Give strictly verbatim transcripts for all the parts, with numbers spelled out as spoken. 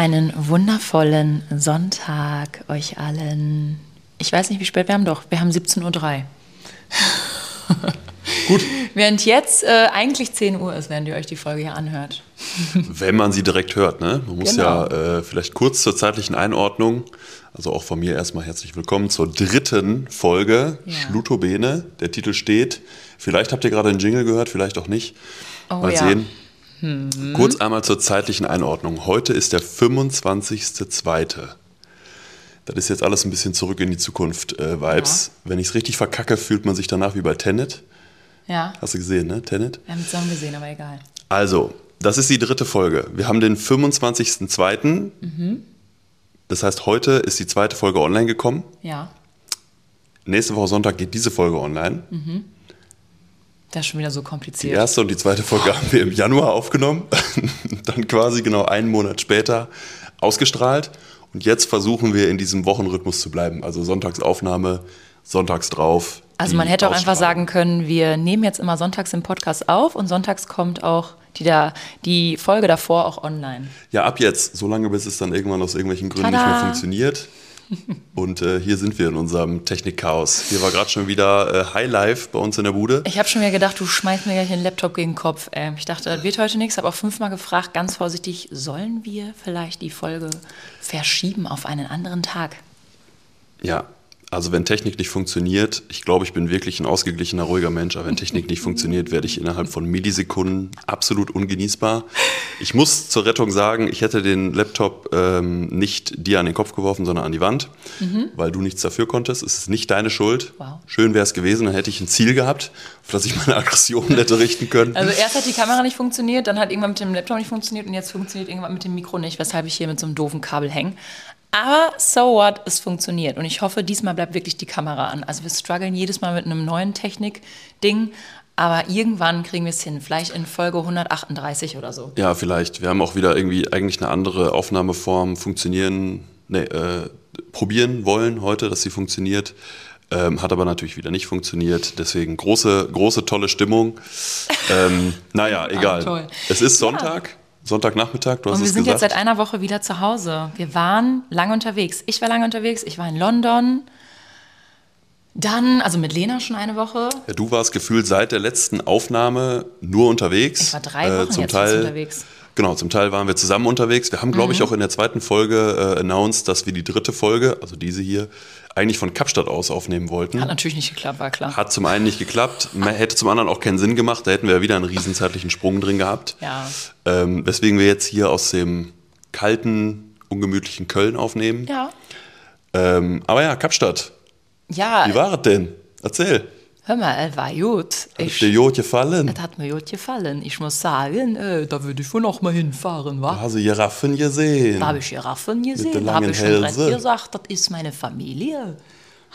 Einen wundervollen Sonntag euch allen. Ich weiß nicht, wie spät wir haben doch. Wir haben siebzehn Uhr drei. Gut. Während jetzt äh, eigentlich zehn Uhr ist, während ihr euch die Folge hier anhört. Wenn man sie direkt hört, ne? Man muss genau. ja äh, vielleicht kurz zur zeitlichen Einordnung, also auch von mir erstmal herzlich willkommen zur dritten Folge ja. Schlutobene. Der Titel steht, vielleicht habt ihr gerade einen Jingle gehört, vielleicht auch nicht. Oh, Mal ja. sehen. Hm. Kurz einmal zur zeitlichen Einordnung. Heute ist der fünfundzwanzigster zweite Das ist jetzt alles ein bisschen zurück in die Zukunft, äh, Vibes. Ja. Wenn ich es richtig verkacke, fühlt man sich danach wie bei Tenet. Ja. Hast du gesehen, ne? Tenet? Wir haben es zusammen gesehen, aber egal. Also, das ist die dritte Folge. Wir haben den fünfundzwanzigster zweite Mhm. Das heißt, heute ist die zweite Folge online gekommen. Ja. Nächste Woche Sonntag geht diese Folge online. Mhm. Das ist schon wieder so kompliziert. Die erste und die zweite Folge haben wir im Januar aufgenommen, dann quasi genau einen Monat später ausgestrahlt. Und jetzt versuchen wir in diesem Wochenrhythmus zu bleiben. Also Sonntagsaufnahme, sonntags drauf. Also man hätte auch einfach sagen können, wir nehmen jetzt immer sonntags den Podcast auf und sonntags kommt auch die, da, die Folge davor auch online. Ja, ab jetzt. Solange bis es dann irgendwann aus irgendwelchen Gründen Tada. nicht mehr funktioniert. Und äh, hier sind wir in unserem Technikchaos. Hier war gerade schon wieder äh, Highlife bei uns in der Bude. Ich habe schon wieder gedacht, du schmeißt mir gleich den Laptop gegen den Kopf. Ähm, ich dachte, das wird heute nichts. Habe auch fünfmal gefragt, ganz vorsichtig, sollen wir vielleicht die Folge verschieben auf einen anderen Tag? Ja, also wenn Technik nicht funktioniert, ich glaube, ich bin wirklich ein ausgeglichener, ruhiger Mensch, aber wenn Technik nicht funktioniert, werde ich innerhalb von Millisekunden absolut ungenießbar. Ich muss zur Rettung sagen, ich hätte den Laptop ähm, nicht dir an den Kopf geworfen, sondern an die Wand, mhm. weil du nichts dafür konntest. Es ist nicht deine Schuld. Wow. Schön wäre es gewesen, dann hätte ich ein Ziel gehabt, auf das ich meine Aggressionen hätte richten können. Also erst hat die Kamera nicht funktioniert, dann hat irgendwann mit dem Laptop nicht funktioniert und jetzt funktioniert irgendwann mit dem Mikro nicht, weshalb ich hier mit so einem doofen Kabel hänge. Aber so what, es funktioniert. Und ich hoffe, diesmal bleibt wirklich die Kamera an. Also wir strugglen jedes Mal mit einem neuen Technik-Ding. Aber irgendwann kriegen wir es hin. Vielleicht in Folge hundertachtunddreißig oder so. Ja, vielleicht. Wir haben auch wieder irgendwie eigentlich eine andere Aufnahmeform. Funktionieren, nee, äh, probieren wollen heute, dass sie funktioniert. Ähm, hat aber natürlich wieder nicht funktioniert. Deswegen große, große, tolle Stimmung. ähm, naja, egal. Ah, toll. Es ist Sonntag. Ja. Sonntagnachmittag, du hast es gesagt. Und wir sind jetzt seit einer Woche wieder zu Hause. Wir waren lange unterwegs. Ich war lange unterwegs, ich war in London. Dann, also mit Lena schon eine Woche. Ja, du warst gefühlt seit der letzten Aufnahme nur unterwegs. Ich war drei Wochen äh, zum jetzt Teil, unterwegs. Genau, zum Teil waren wir zusammen unterwegs. Wir haben, glaube mhm. ich, auch in der zweiten Folge äh, announced, dass wir die dritte Folge, also diese hier, eigentlich von Kapstadt aus aufnehmen wollten. Hat natürlich nicht geklappt, war klar. Hat zum einen nicht geklappt, hätte zum anderen auch keinen Sinn gemacht. Da hätten wir wieder einen riesen zeitlichen Sprung drin gehabt. Ja. Ähm, weswegen wir jetzt hier aus dem kalten, ungemütlichen Köln aufnehmen. Ja. Ähm, aber ja, Kapstadt. Ja. Wie war es denn? Erzähl. Hör mal, es war gut. Hat dir gut gefallen? Es hat mir gut gefallen. Ich muss sagen, äh, da würde ich wohl noch mal hinfahren, wa? Da hast du Giraffen gesehen. Da habe ich Giraffen gesehen. Da habe ich schon gesagt, das ist meine Familie.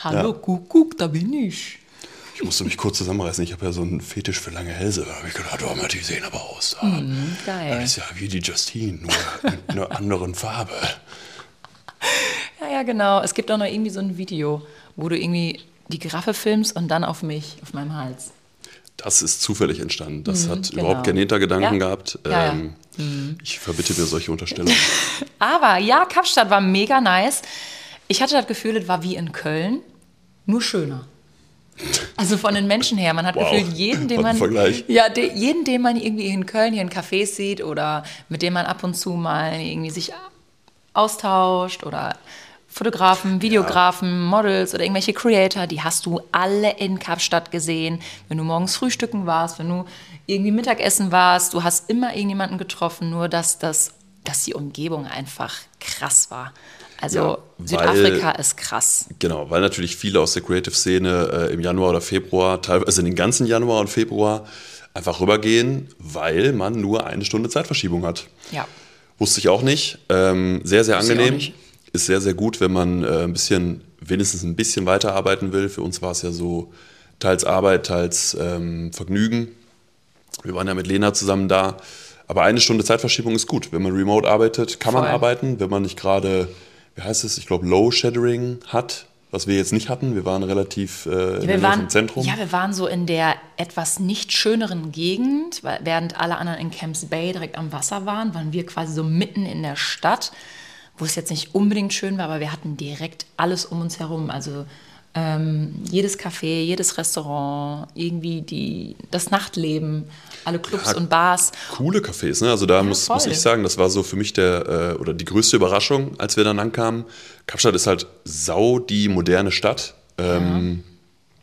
Hallo, ja. Kuckuck, da bin ich. Ich musste mich kurz zusammenreißen. Ich habe ja so einen Fetisch für lange Hälse. Da habe ich gedacht, oh, man, die sehen aber aus. Da. Mm, geil. Das ist ja wie die Justine, nur mit einer anderen Farbe. Ja, ja, genau. Es gibt auch noch irgendwie so ein Video, wo du irgendwie die Giraffe filmst und dann auf mich, auf meinem Hals. Das ist zufällig entstanden. Das mhm, hat genau. überhaupt keinen Hintergedanken ja? gehabt. Ja, ähm, ja. Mhm. Ich verbitte mir solche Unterstellungen. Aber ja, Kapstadt war mega nice. Ich hatte das Gefühl, es war wie in Köln, nur schöner. Also von den Menschen her. Man hat wow. gefühlt, jeden den, man, ja, de, jeden, den man irgendwie in Köln hier in Cafés sieht oder mit dem man ab und zu mal irgendwie sich austauscht oder Fotografen, Videografen, ja. Models oder irgendwelche Creator, die hast du alle in Kapstadt gesehen. Wenn du morgens frühstücken warst, wenn du irgendwie Mittagessen warst, du hast immer irgendjemanden getroffen, nur dass, das, dass die Umgebung einfach krass war. Also ja, weil, Südafrika ist krass. Genau, weil natürlich viele aus der Creative-Szene äh, im Januar oder Februar, teilweise den ganzen Januar und Februar, einfach rübergehen, weil man nur eine Stunde Zeitverschiebung hat. Ja. Wusste ich auch nicht. Ähm, sehr, sehr Wusste angenehm. Ich auch nicht. Ist sehr, sehr gut, wenn man äh, ein bisschen, wenigstens ein bisschen weiterarbeiten will. Für uns war es ja so teils Arbeit, teils ähm, Vergnügen. Wir waren ja mit Lena zusammen da. Aber eine Stunde Zeitverschiebung ist gut. Wenn man remote arbeitet, kann Voll. man arbeiten. Wenn man nicht gerade, wie heißt es, ich glaube, Low-Shadowing hat. was wir jetzt nicht hatten. Wir waren relativ äh, ja, wir waren, im Zentrum. Ja, wir waren so in der etwas nicht schöneren Gegend, weil, während alle anderen in Camps Bay direkt am Wasser waren, waren wir quasi so mitten in der Stadt, wo es jetzt nicht unbedingt schön war, aber wir hatten direkt alles um uns herum. Also ähm, jedes Café, jedes Restaurant, irgendwie die, das Nachtleben, alle Clubs ja, und Bars. Coole Cafés, ne? Also da ja, muss, muss ich sagen, das war so für mich der äh, oder die größte Überraschung, als wir dann ankamen. Kapstadt ist halt sau die moderne Stadt. Ähm,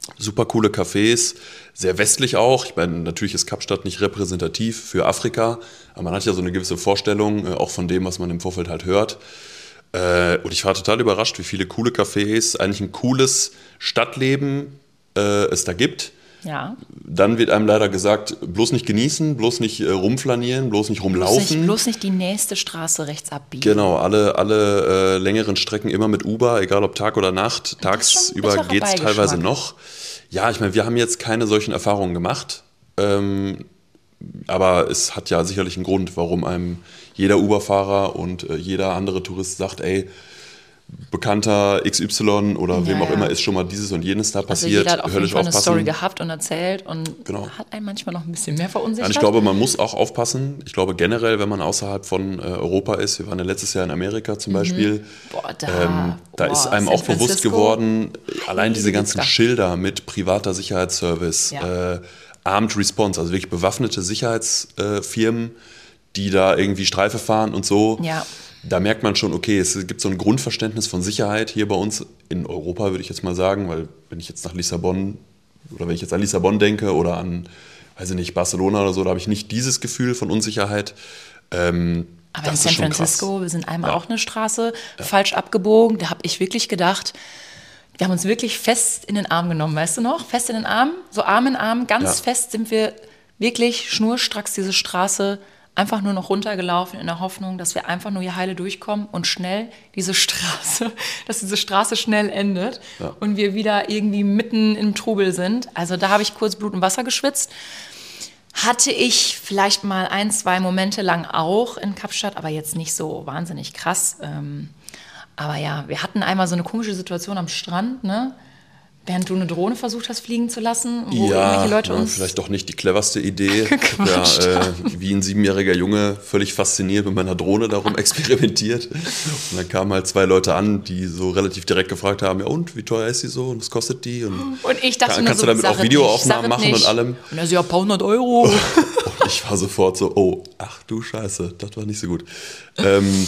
ja. Super coole Cafés, sehr westlich auch. Ich meine, natürlich ist Kapstadt nicht repräsentativ für Afrika, aber man hat ja so eine gewisse Vorstellung, äh, auch von dem, was man im Vorfeld halt hört. Äh, und ich war total überrascht, wie viele coole Cafés, eigentlich ein cooles Stadtleben äh, es da gibt. Ja. Dann wird einem leider gesagt, bloß nicht genießen, bloß nicht äh, rumflanieren, bloß nicht rumlaufen. Bloß nicht, bloß nicht die nächste Straße rechts abbiegen. Genau, alle, alle äh, längeren Strecken immer mit Uber, egal ob Tag oder Nacht. Tagsüber geht es teilweise noch. Ja, ich meine, wir haben jetzt keine solchen Erfahrungen gemacht. Ähm, aber es hat ja sicherlich einen Grund, warum einem jeder Uber-Fahrer und äh, jeder andere Tourist sagt, ey, Bekannter X Y oder ja, wem auch ja. immer ist schon mal dieses und jenes da passiert. Also jeder hat auf jeden Fall eine Story gehabt und erzählt und genau. hat einen manchmal noch ein bisschen mehr verunsichert. Ich glaube, man muss auch aufpassen. Ich glaube generell, wenn man außerhalb von äh, Europa ist, wir waren ja letztes Jahr in Amerika zum Beispiel, mhm. Boah, da, ähm, da boah, ist einem San auch Francisco. Bewusst geworden, hey, allein diese ganzen da. Schilder mit privater Sicherheitsservice, ja. äh, Armed Response, also wirklich bewaffnete Sicherheitsfirmen, äh, die da irgendwie Streife fahren und so. Ja. Da merkt man schon, okay, es gibt so ein Grundverständnis von Sicherheit hier bei uns in Europa, würde ich jetzt mal sagen, weil wenn ich jetzt nach Lissabon oder wenn ich jetzt an Lissabon denke oder an, weiß ich nicht, Barcelona oder so, da habe ich nicht dieses Gefühl von Unsicherheit. Ähm, Aber in San Francisco, wir sind einmal ja. auch eine Straße ja. falsch abgebogen, da habe ich wirklich gedacht, wir haben uns wirklich fest in den Arm genommen, weißt du noch? Fest in den Arm, so Arm in Arm, ganz ja. fest sind wir wirklich schnurstracks diese Straße einfach nur noch runtergelaufen in der Hoffnung, dass wir einfach nur hier heile durchkommen und schnell diese Straße, dass diese Straße schnell endet ja. und wir wieder irgendwie mitten im Trubel sind. Also da habe ich kurz Blut und Wasser geschwitzt. Hatte ich vielleicht mal ein, zwei Momente lang auch in Kapstadt, aber jetzt nicht so wahnsinnig krass. Aber ja, wir hatten einmal so eine komische Situation am Strand, ne? Während du eine Drohne versucht hast, fliegen zu lassen, wo ja, irgendwelche Leute uns... Ja, vielleicht doch nicht die cleverste Idee. Ja, äh, wie ein siebenjähriger Junge, völlig fasziniert mit meiner Drohne darum experimentiert. Und dann kamen halt zwei Leute an, die so relativ direkt gefragt haben, ja und, wie teuer ist die so und was kostet die? Und, und ich dachte kann, kannst so, du damit auch Videoaufnahmen nicht, machen und allem? Und er so, ja, ein paar hundert Euro. Und ich war sofort so, oh, ach du Scheiße, das war nicht so gut. Ähm,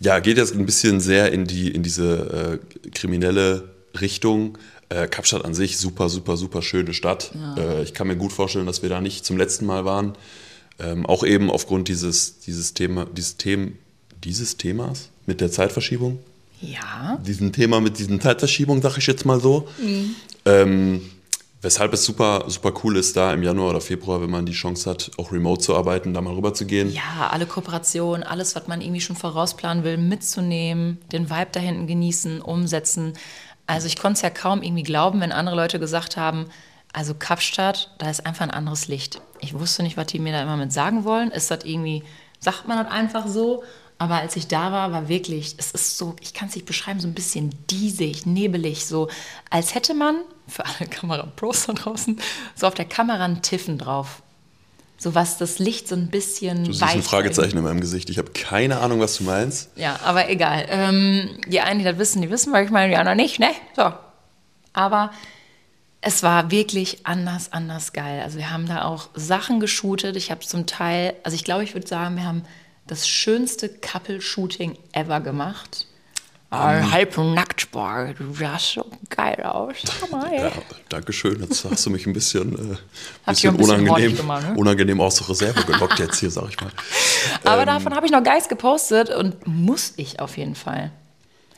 ja, geht jetzt ein bisschen sehr in, die, in diese äh, kriminelle Richtung. Äh, Kapstadt an sich, super, super, super schöne Stadt. Ja. Äh, ich kann mir gut vorstellen, dass wir da nicht zum letzten Mal waren. Ähm, auch eben aufgrund dieses, dieses, Thema, dieses, Thema, dieses Themas mit der Zeitverschiebung. Ja. Diesen Thema mit diesen Zeitverschiebungen, sag ich jetzt mal so. Mhm. Ähm, weshalb es super, super cool ist, da im Januar oder Februar, wenn man die Chance hat, auch remote zu arbeiten, da mal rüber zu gehen. Ja, alle Kooperationen, alles, was man irgendwie schon vorausplanen will, mitzunehmen, den Vibe da hinten genießen, umsetzen. Also ich konnte es ja kaum irgendwie glauben, wenn andere Leute gesagt haben, also Kapstadt, da ist einfach ein anderes Licht. Ich wusste nicht, was die mir da immer mit sagen wollen. Ist das irgendwie, sagt man das einfach so? Aber als ich da war, war wirklich, es ist so, ich kann es nicht beschreiben, so ein bisschen diesig, nebelig, so als hätte man, für alle Kamerapros da draußen, so auf der Kamera einen Tiffen drauf. So was das Licht so ein bisschen weicht. Du siehst ein Fragezeichen in meinem Gesicht. Ich habe keine Ahnung, was du meinst. Ja, aber egal. Ähm, die einen, die das wissen, die wissen, weil ich meine, die anderen nicht, ne? So. Aber es war wirklich anders, anders geil. Also wir haben da auch Sachen geshootet. Ich habe zum Teil, also ich glaube, ich würde sagen, wir haben das schönste Couple-Shooting ever gemacht. Um, halb nackt, boah, du sahst so geil aus. Ja, Dankeschön, jetzt hast du mich ein bisschen, äh, bisschen, ein bisschen unangenehm, gemacht, ne? unangenehm aus der Reserve gelockt jetzt hier, sag ich mal. Aber ähm, davon habe ich noch Geist gepostet und muss ich auf jeden Fall.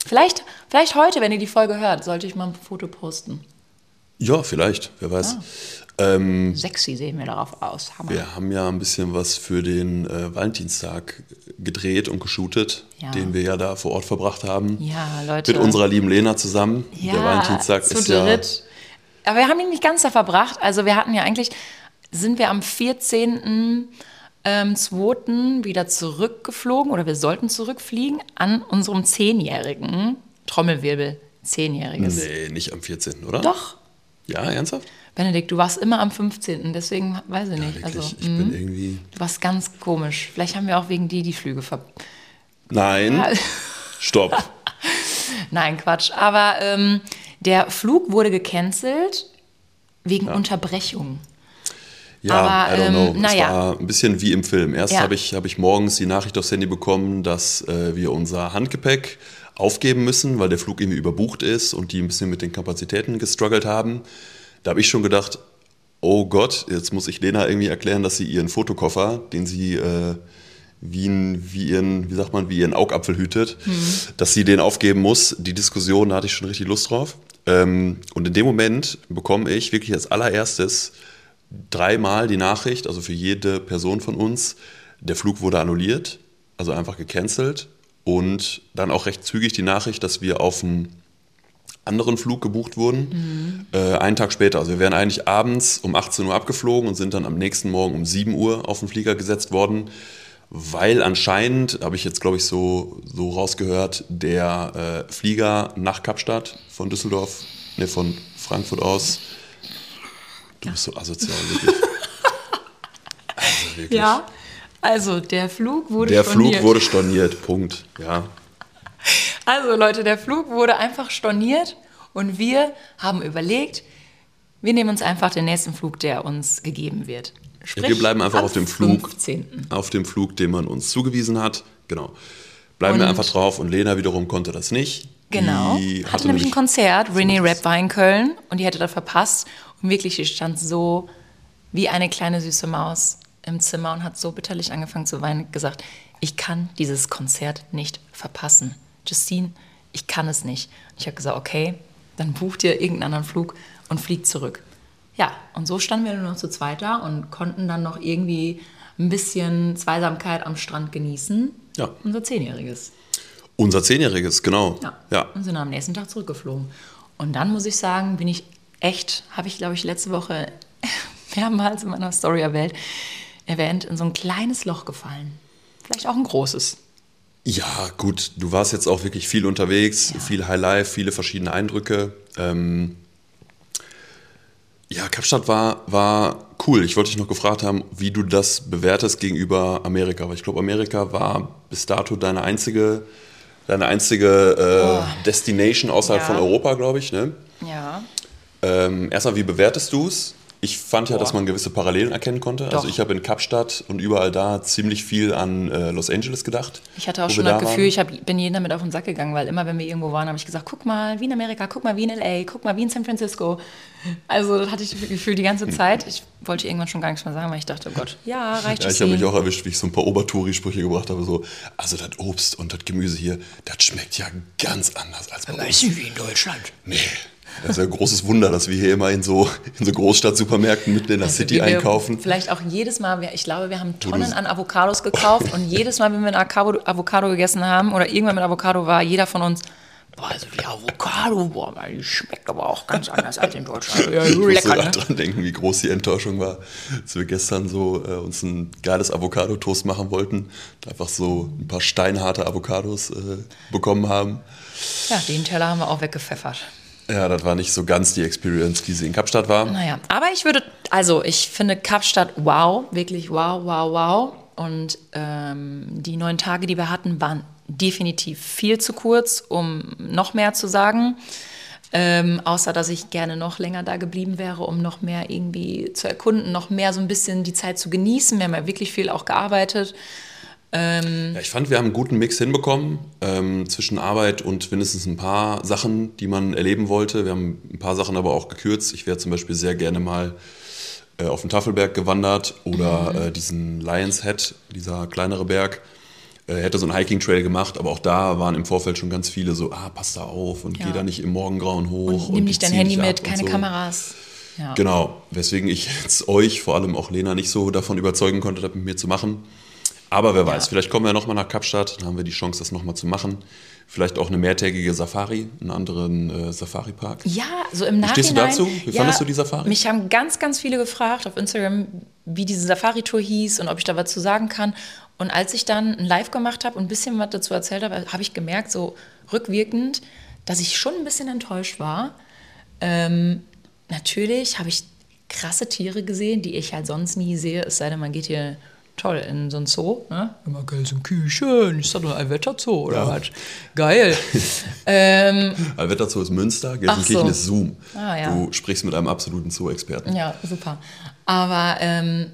Vielleicht, vielleicht heute, wenn ihr die Folge hört, sollte ich mal ein Foto posten. Ja, vielleicht, wer weiß. Ah. Ähm, Sexy sehen wir darauf aus, Hammer. Wir haben ja ein bisschen was für den äh, Valentinstag gedreht und geshootet, ja. den wir ja da vor Ort verbracht haben. Ja, Leute. Mit unserer lieben Lena zusammen. Ja, der Valentinstag zu ist dritt. Ja... Aber wir haben ihn nicht ganz da verbracht. Also wir hatten ja eigentlich, sind wir am vierzehnten zweiten wieder zurückgeflogen oder wir sollten zurückfliegen an unserem zehnjährigen Trommelwirbel. Zehnjähriges. Nee, nicht am vierzehnten, oder? Doch. Ja, ernsthaft? Benedikt, du warst immer am fünfzehnten, deswegen weiß ich ja, nicht. Wirklich? Also, ich mh, bin irgendwie... Du warst ganz komisch. Vielleicht haben wir auch wegen dir die Flüge ver... Nein, ja. Stopp. Nein, Quatsch. Aber ähm, der Flug wurde gecancelt wegen ja. Unterbrechung. Ja, aber, I don't know. Ähm, naja. Es war ein bisschen wie im Film. Erst ja. habe ich, hab ich morgens die Nachricht aufs Handy bekommen, dass äh, wir unser Handgepäck aufgeben müssen, weil der Flug irgendwie überbucht ist und die ein bisschen mit den Kapazitäten gestruggelt haben. Da habe ich schon gedacht, oh Gott, jetzt muss ich Lena irgendwie erklären, dass sie ihren Fotokoffer, den sie äh, wie, ein, wie ihren, wie sagt man, wie ihren Augapfel hütet, mhm. dass sie den aufgeben muss. Die Diskussion, da hatte ich schon richtig Lust drauf. Ähm, und in dem Moment bekomme ich wirklich als allererstes dreimal die Nachricht, also für jede Person von uns, der Flug wurde annulliert, also einfach gecancelt. Und dann auch recht zügig die Nachricht, dass wir auf dem anderen Flug gebucht wurden, mhm. äh, einen Tag später. Also wir wären eigentlich abends um achtzehn Uhr abgeflogen und sind dann am nächsten Morgen um sieben Uhr auf den Flieger gesetzt worden, weil anscheinend, habe ich jetzt glaube ich so, so rausgehört, der äh, Flieger nach Kapstadt von Düsseldorf, ne von Frankfurt aus, du bist so asozial, wirklich. Also wirklich. Ja, also der Flug wurde der storniert. Der Flug wurde storniert, Punkt, ja. Also Leute, der Flug wurde einfach storniert und wir haben überlegt, wir nehmen uns einfach den nächsten Flug, der uns gegeben wird. Sprich, ja, wir bleiben einfach auf dem Flug, fünfzehnten auf dem Flug, den man uns zugewiesen hat. Genau. Bleiben und wir einfach drauf und Lena wiederum konnte das nicht. Genau. Die hatte, hatte nämlich ein Konzert, René Rapp war in Köln und die hätte das verpasst und wirklich, die stand so wie eine kleine süße Maus im Zimmer und hat so bitterlich angefangen zu weinen und gesagt, ich kann dieses Konzert nicht verpassen. Justine, ich kann es nicht. Und ich habe gesagt, okay, dann bucht ihr irgendeinen anderen Flug und fliegt zurück. Ja, und so standen wir nur noch zu zweit da und konnten dann noch irgendwie ein bisschen Zweisamkeit am Strand genießen. Ja. Unser Zehnjähriges. Unser Zehnjähriges, genau. Ja. ja. Und sind am nächsten Tag zurückgeflogen. Und dann muss ich sagen, bin ich echt, habe ich glaube ich letzte Woche mehrmals in meiner Story erwähnt, erwähnt, in so ein kleines Loch gefallen. Vielleicht auch ein großes. Ja, gut, du warst jetzt auch wirklich viel unterwegs, ja. viel Highlife, viele verschiedene Eindrücke. Ähm, ja, Kapstadt war, war cool. Ich wollte dich noch gefragt haben, wie du das bewertest gegenüber Amerika. Weil ich glaube, Amerika war bis dato deine einzige, deine einzige äh, oh. Destination außerhalb ja. von Europa, glaube ich. Ne? Ja. Ähm, erstmal, wie bewertest du es? Ich fand ja, Boah. dass man gewisse Parallelen erkennen konnte. Doch. Also ich habe in Kapstadt und überall da ziemlich viel an äh, Los Angeles gedacht. Ich hatte auch schon das da Gefühl, waren. ich hab, bin jedem damit auf den Sack gegangen, weil immer, wenn wir irgendwo waren, habe ich gesagt, guck mal, wie in Amerika, guck mal, wie in L A, guck mal, wie in San Francisco. Also das hatte ich das Gefühl die ganze Zeit. Ich wollte irgendwann schon gar nichts mehr sagen, weil ich dachte, oh Gott, ja, reicht ja, ich habe mich auch erwischt, wie ich so ein paar Obertouri-Sprüche gebracht habe. So, also das Obst und das Gemüse hier, das schmeckt ja ganz anders als bei uns. Weißt du, wie in Deutschland? Nee. Das ist ja ein großes Wunder, dass wir hier immer in so, in so Großstadt-Supermärkten mitten in der also City einkaufen. Vielleicht auch jedes Mal, ich glaube, wir haben Tonnen an Avocados gekauft und jedes Mal, wenn wir ein Avocado gegessen haben oder irgendwann mit Avocado war, jeder von uns, boah, also die Avocado, boah, die schmeckt aber auch ganz anders als in Deutschland. Ja, ich musste da ne? dran denken, wie groß die Enttäuschung war, als wir gestern so äh, uns ein geiles Avocado-Toast machen wollten, einfach so ein paar steinharte Avocados äh, bekommen haben. Ja, den Teller haben wir auch weggepfeffert. Ja, das war nicht so ganz die Experience, die sie in Kapstadt war. Naja, aber ich würde, also ich finde Kapstadt wow, wirklich wow, wow, wow. Und ähm, die neun Tage, die wir hatten, waren definitiv viel zu kurz, um noch mehr zu sagen. Ähm, außer, dass ich gerne noch länger da geblieben wäre, um noch mehr irgendwie zu erkunden, noch mehr so ein bisschen die Zeit zu genießen. Wir haben ja wirklich viel auch gearbeitet. Ähm, ja, ich fand, wir haben einen guten Mix hinbekommen ähm, zwischen Arbeit und mindestens ein paar Sachen, die man erleben wollte. Wir haben ein paar Sachen aber auch gekürzt. Ich wäre zum Beispiel sehr gerne mal äh, auf den Tafelberg gewandert oder mhm. äh, diesen Lion's Head, dieser kleinere Berg. Äh, hätte so einen Hiking-Trail gemacht, aber auch da waren im Vorfeld schon ganz viele so, ah, pass da auf und ja. geh da nicht im Morgengrauen hoch. Und nimm nicht dein Handy mit, keine so. Kameras. Ja. Genau, weswegen ich jetzt euch, vor allem auch Lena, nicht so davon überzeugen konnte, das mit mir zu machen. Aber wer weiß, ja. vielleicht kommen wir nochmal nach Kapstadt, dann haben wir die Chance, das nochmal zu machen. Vielleicht auch eine mehrtägige Safari, einen anderen äh, Safari-Park. Ja, so im Nachhinein. Wie stehst du dazu? Wie ja, fandest du die Safari? Mich haben ganz, ganz viele gefragt auf Instagram, wie diese Safari-Tour hieß und ob ich da was zu sagen kann. Und als ich dann ein Live gemacht habe und ein bisschen was dazu erzählt habe, habe ich gemerkt, so rückwirkend, dass ich schon ein bisschen enttäuscht war. Ähm, natürlich habe ich krasse Tiere gesehen, die ich halt sonst nie sehe, es sei denn, man geht hier toll in so ein Zoo. Ne? Immer Gelsenkirchen, ist das nur Alwetterzoo oder ja. was? Geil. ähm, Alwetterzoo ist Münster, Gelsenkirchen so. ist Zoom. Ah, ja. Du sprichst mit einem absoluten Zoo-Experten. Ja, super. Aber ähm,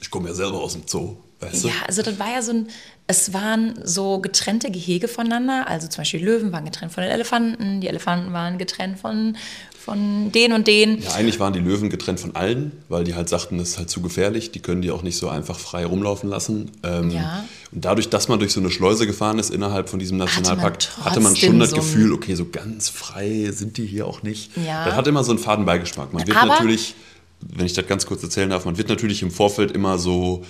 ich komme ja selber aus dem Zoo. Weißt du? Ja, also das war ja so ein, es waren so getrennte Gehege voneinander, also zum Beispiel die Löwen waren getrennt von den Elefanten, die Elefanten waren getrennt von, von den und den. Ja, eigentlich waren die Löwen getrennt von allen, weil die halt sagten, das ist halt zu gefährlich, die können die auch nicht so einfach frei rumlaufen lassen. Ähm, ja. Und dadurch, dass man durch so eine Schleuse gefahren ist innerhalb von diesem Nationalpark, hatte man, hatte man schon das so Gefühl, okay, so ganz frei sind die hier auch nicht. Ja. Das hat immer so einen Fadenbeigeschmack. Man wird Aber, natürlich, wenn ich das ganz kurz erzählen darf, man wird natürlich im Vorfeld immer so...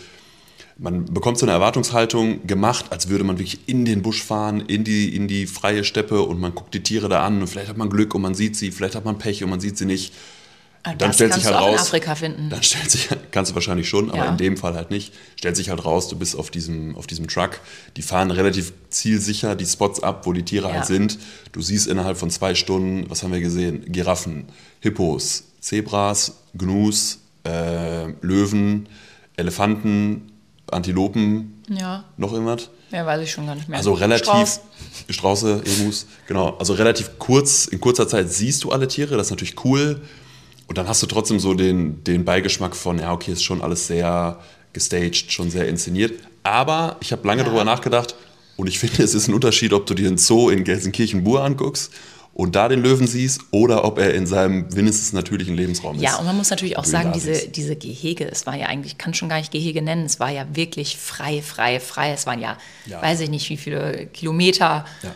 Man bekommt so eine Erwartungshaltung gemacht, als würde man wirklich in den Busch fahren, in die, in die freie Steppe und man guckt die Tiere da an und vielleicht hat man Glück und man sieht sie, vielleicht hat man Pech und man sieht sie nicht. Also dann das stellt kannst sich halt du auch raus, in Afrika finden. Dann stellt sich, kannst du wahrscheinlich schon, aber ja. in dem Fall halt nicht. Stellt sich halt raus, du bist auf diesem, auf diesem Truck, die fahren relativ zielsicher die Spots ab, wo die Tiere ja. halt sind. Du siehst innerhalb von zwei Stunden, was haben wir gesehen? Giraffen, Hippos, Zebras, Gnus, äh, Löwen, Elefanten, Antilopen, ja. noch irgendwas? Ja, weiß ich schon gar nicht mehr. Also relativ, Strauß. Strauße, Emus, genau. Also relativ kurz, in kurzer Zeit siehst du alle Tiere, das ist natürlich cool. Und dann hast du trotzdem so den, den Beigeschmack von, ja okay, ist schon alles sehr gestaged, schon sehr inszeniert. Aber ich habe lange ja. darüber nachgedacht und ich finde, es ist ein Unterschied, ob du dir einen Zoo in Gelsenkirchen-Bur anguckst und da den Löwen siehst oder ob er in seinem mindestens natürlichen Lebensraum ist. Ja, und man muss natürlich auch sagen, diese, diese Gehege, es war ja eigentlich, ich kann schon gar nicht Gehege nennen, es war ja wirklich frei, frei, frei. Es waren ja, ja. weiß ich nicht, wie viele Kilometer, ja.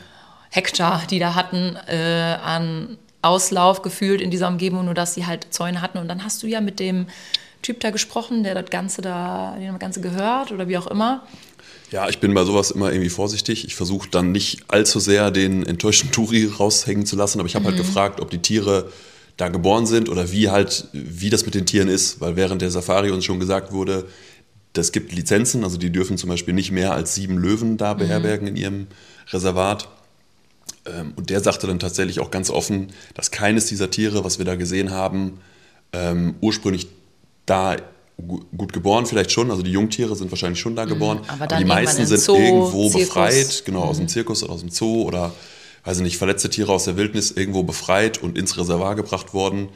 Hektar, die da hatten, äh, an Auslauf gefühlt in dieser Umgebung, nur dass sie halt Zäune hatten. Und dann hast du ja mit dem Typ da gesprochen, der das Ganze da, den das Ganze gehört oder wie auch immer. Ja, ich bin bei sowas immer irgendwie vorsichtig. Ich versuche dann nicht allzu sehr den enttäuschten Touri raushängen zu lassen. Aber ich habe mhm. halt gefragt, ob die Tiere da geboren sind oder wie halt, wie das mit den Tieren ist. Weil während der Safari uns schon gesagt wurde, das gibt Lizenzen. Also die dürfen zum Beispiel nicht mehr als sieben Löwen da beherbergen mhm. in ihrem Reservat. Und der sagte dann tatsächlich auch ganz offen, dass keines dieser Tiere, was wir da gesehen haben, ursprünglich da gut geboren vielleicht schon, also die Jungtiere sind wahrscheinlich schon da geboren, aber, aber die meisten sind Zoo, irgendwo Zirkus. befreit, genau, mhm. aus dem Zirkus oder aus dem Zoo oder, weiß ich nicht, verletzte Tiere aus der Wildnis irgendwo befreit und ins Reservat gebracht worden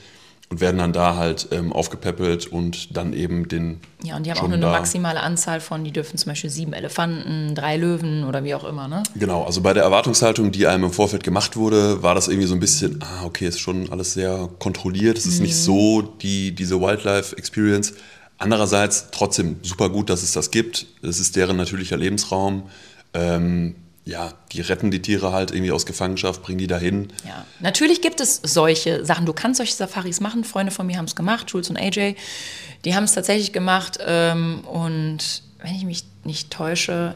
und werden dann da halt ähm, aufgepäppelt und dann eben den... Ja, und die haben auch nur eine maximale Anzahl von, die dürfen zum Beispiel sieben Elefanten, drei Löwen oder wie auch immer, ne? Genau, also bei der Erwartungshaltung, die einem im Vorfeld gemacht wurde, war das irgendwie so ein bisschen, ah, okay, ist schon alles sehr kontrolliert, es ist mhm. nicht so die, diese Wildlife-Experience. Andererseits trotzdem super gut, dass es das gibt. Das ist deren natürlicher Lebensraum. Ähm, ja, die retten die Tiere halt irgendwie aus Gefangenschaft, bringen die dahin. Ja, natürlich gibt es solche Sachen. Du kannst solche Safaris machen. Freunde von mir haben es gemacht, Jules und A J. Die haben es tatsächlich gemacht. Ähm, und wenn ich mich nicht täusche,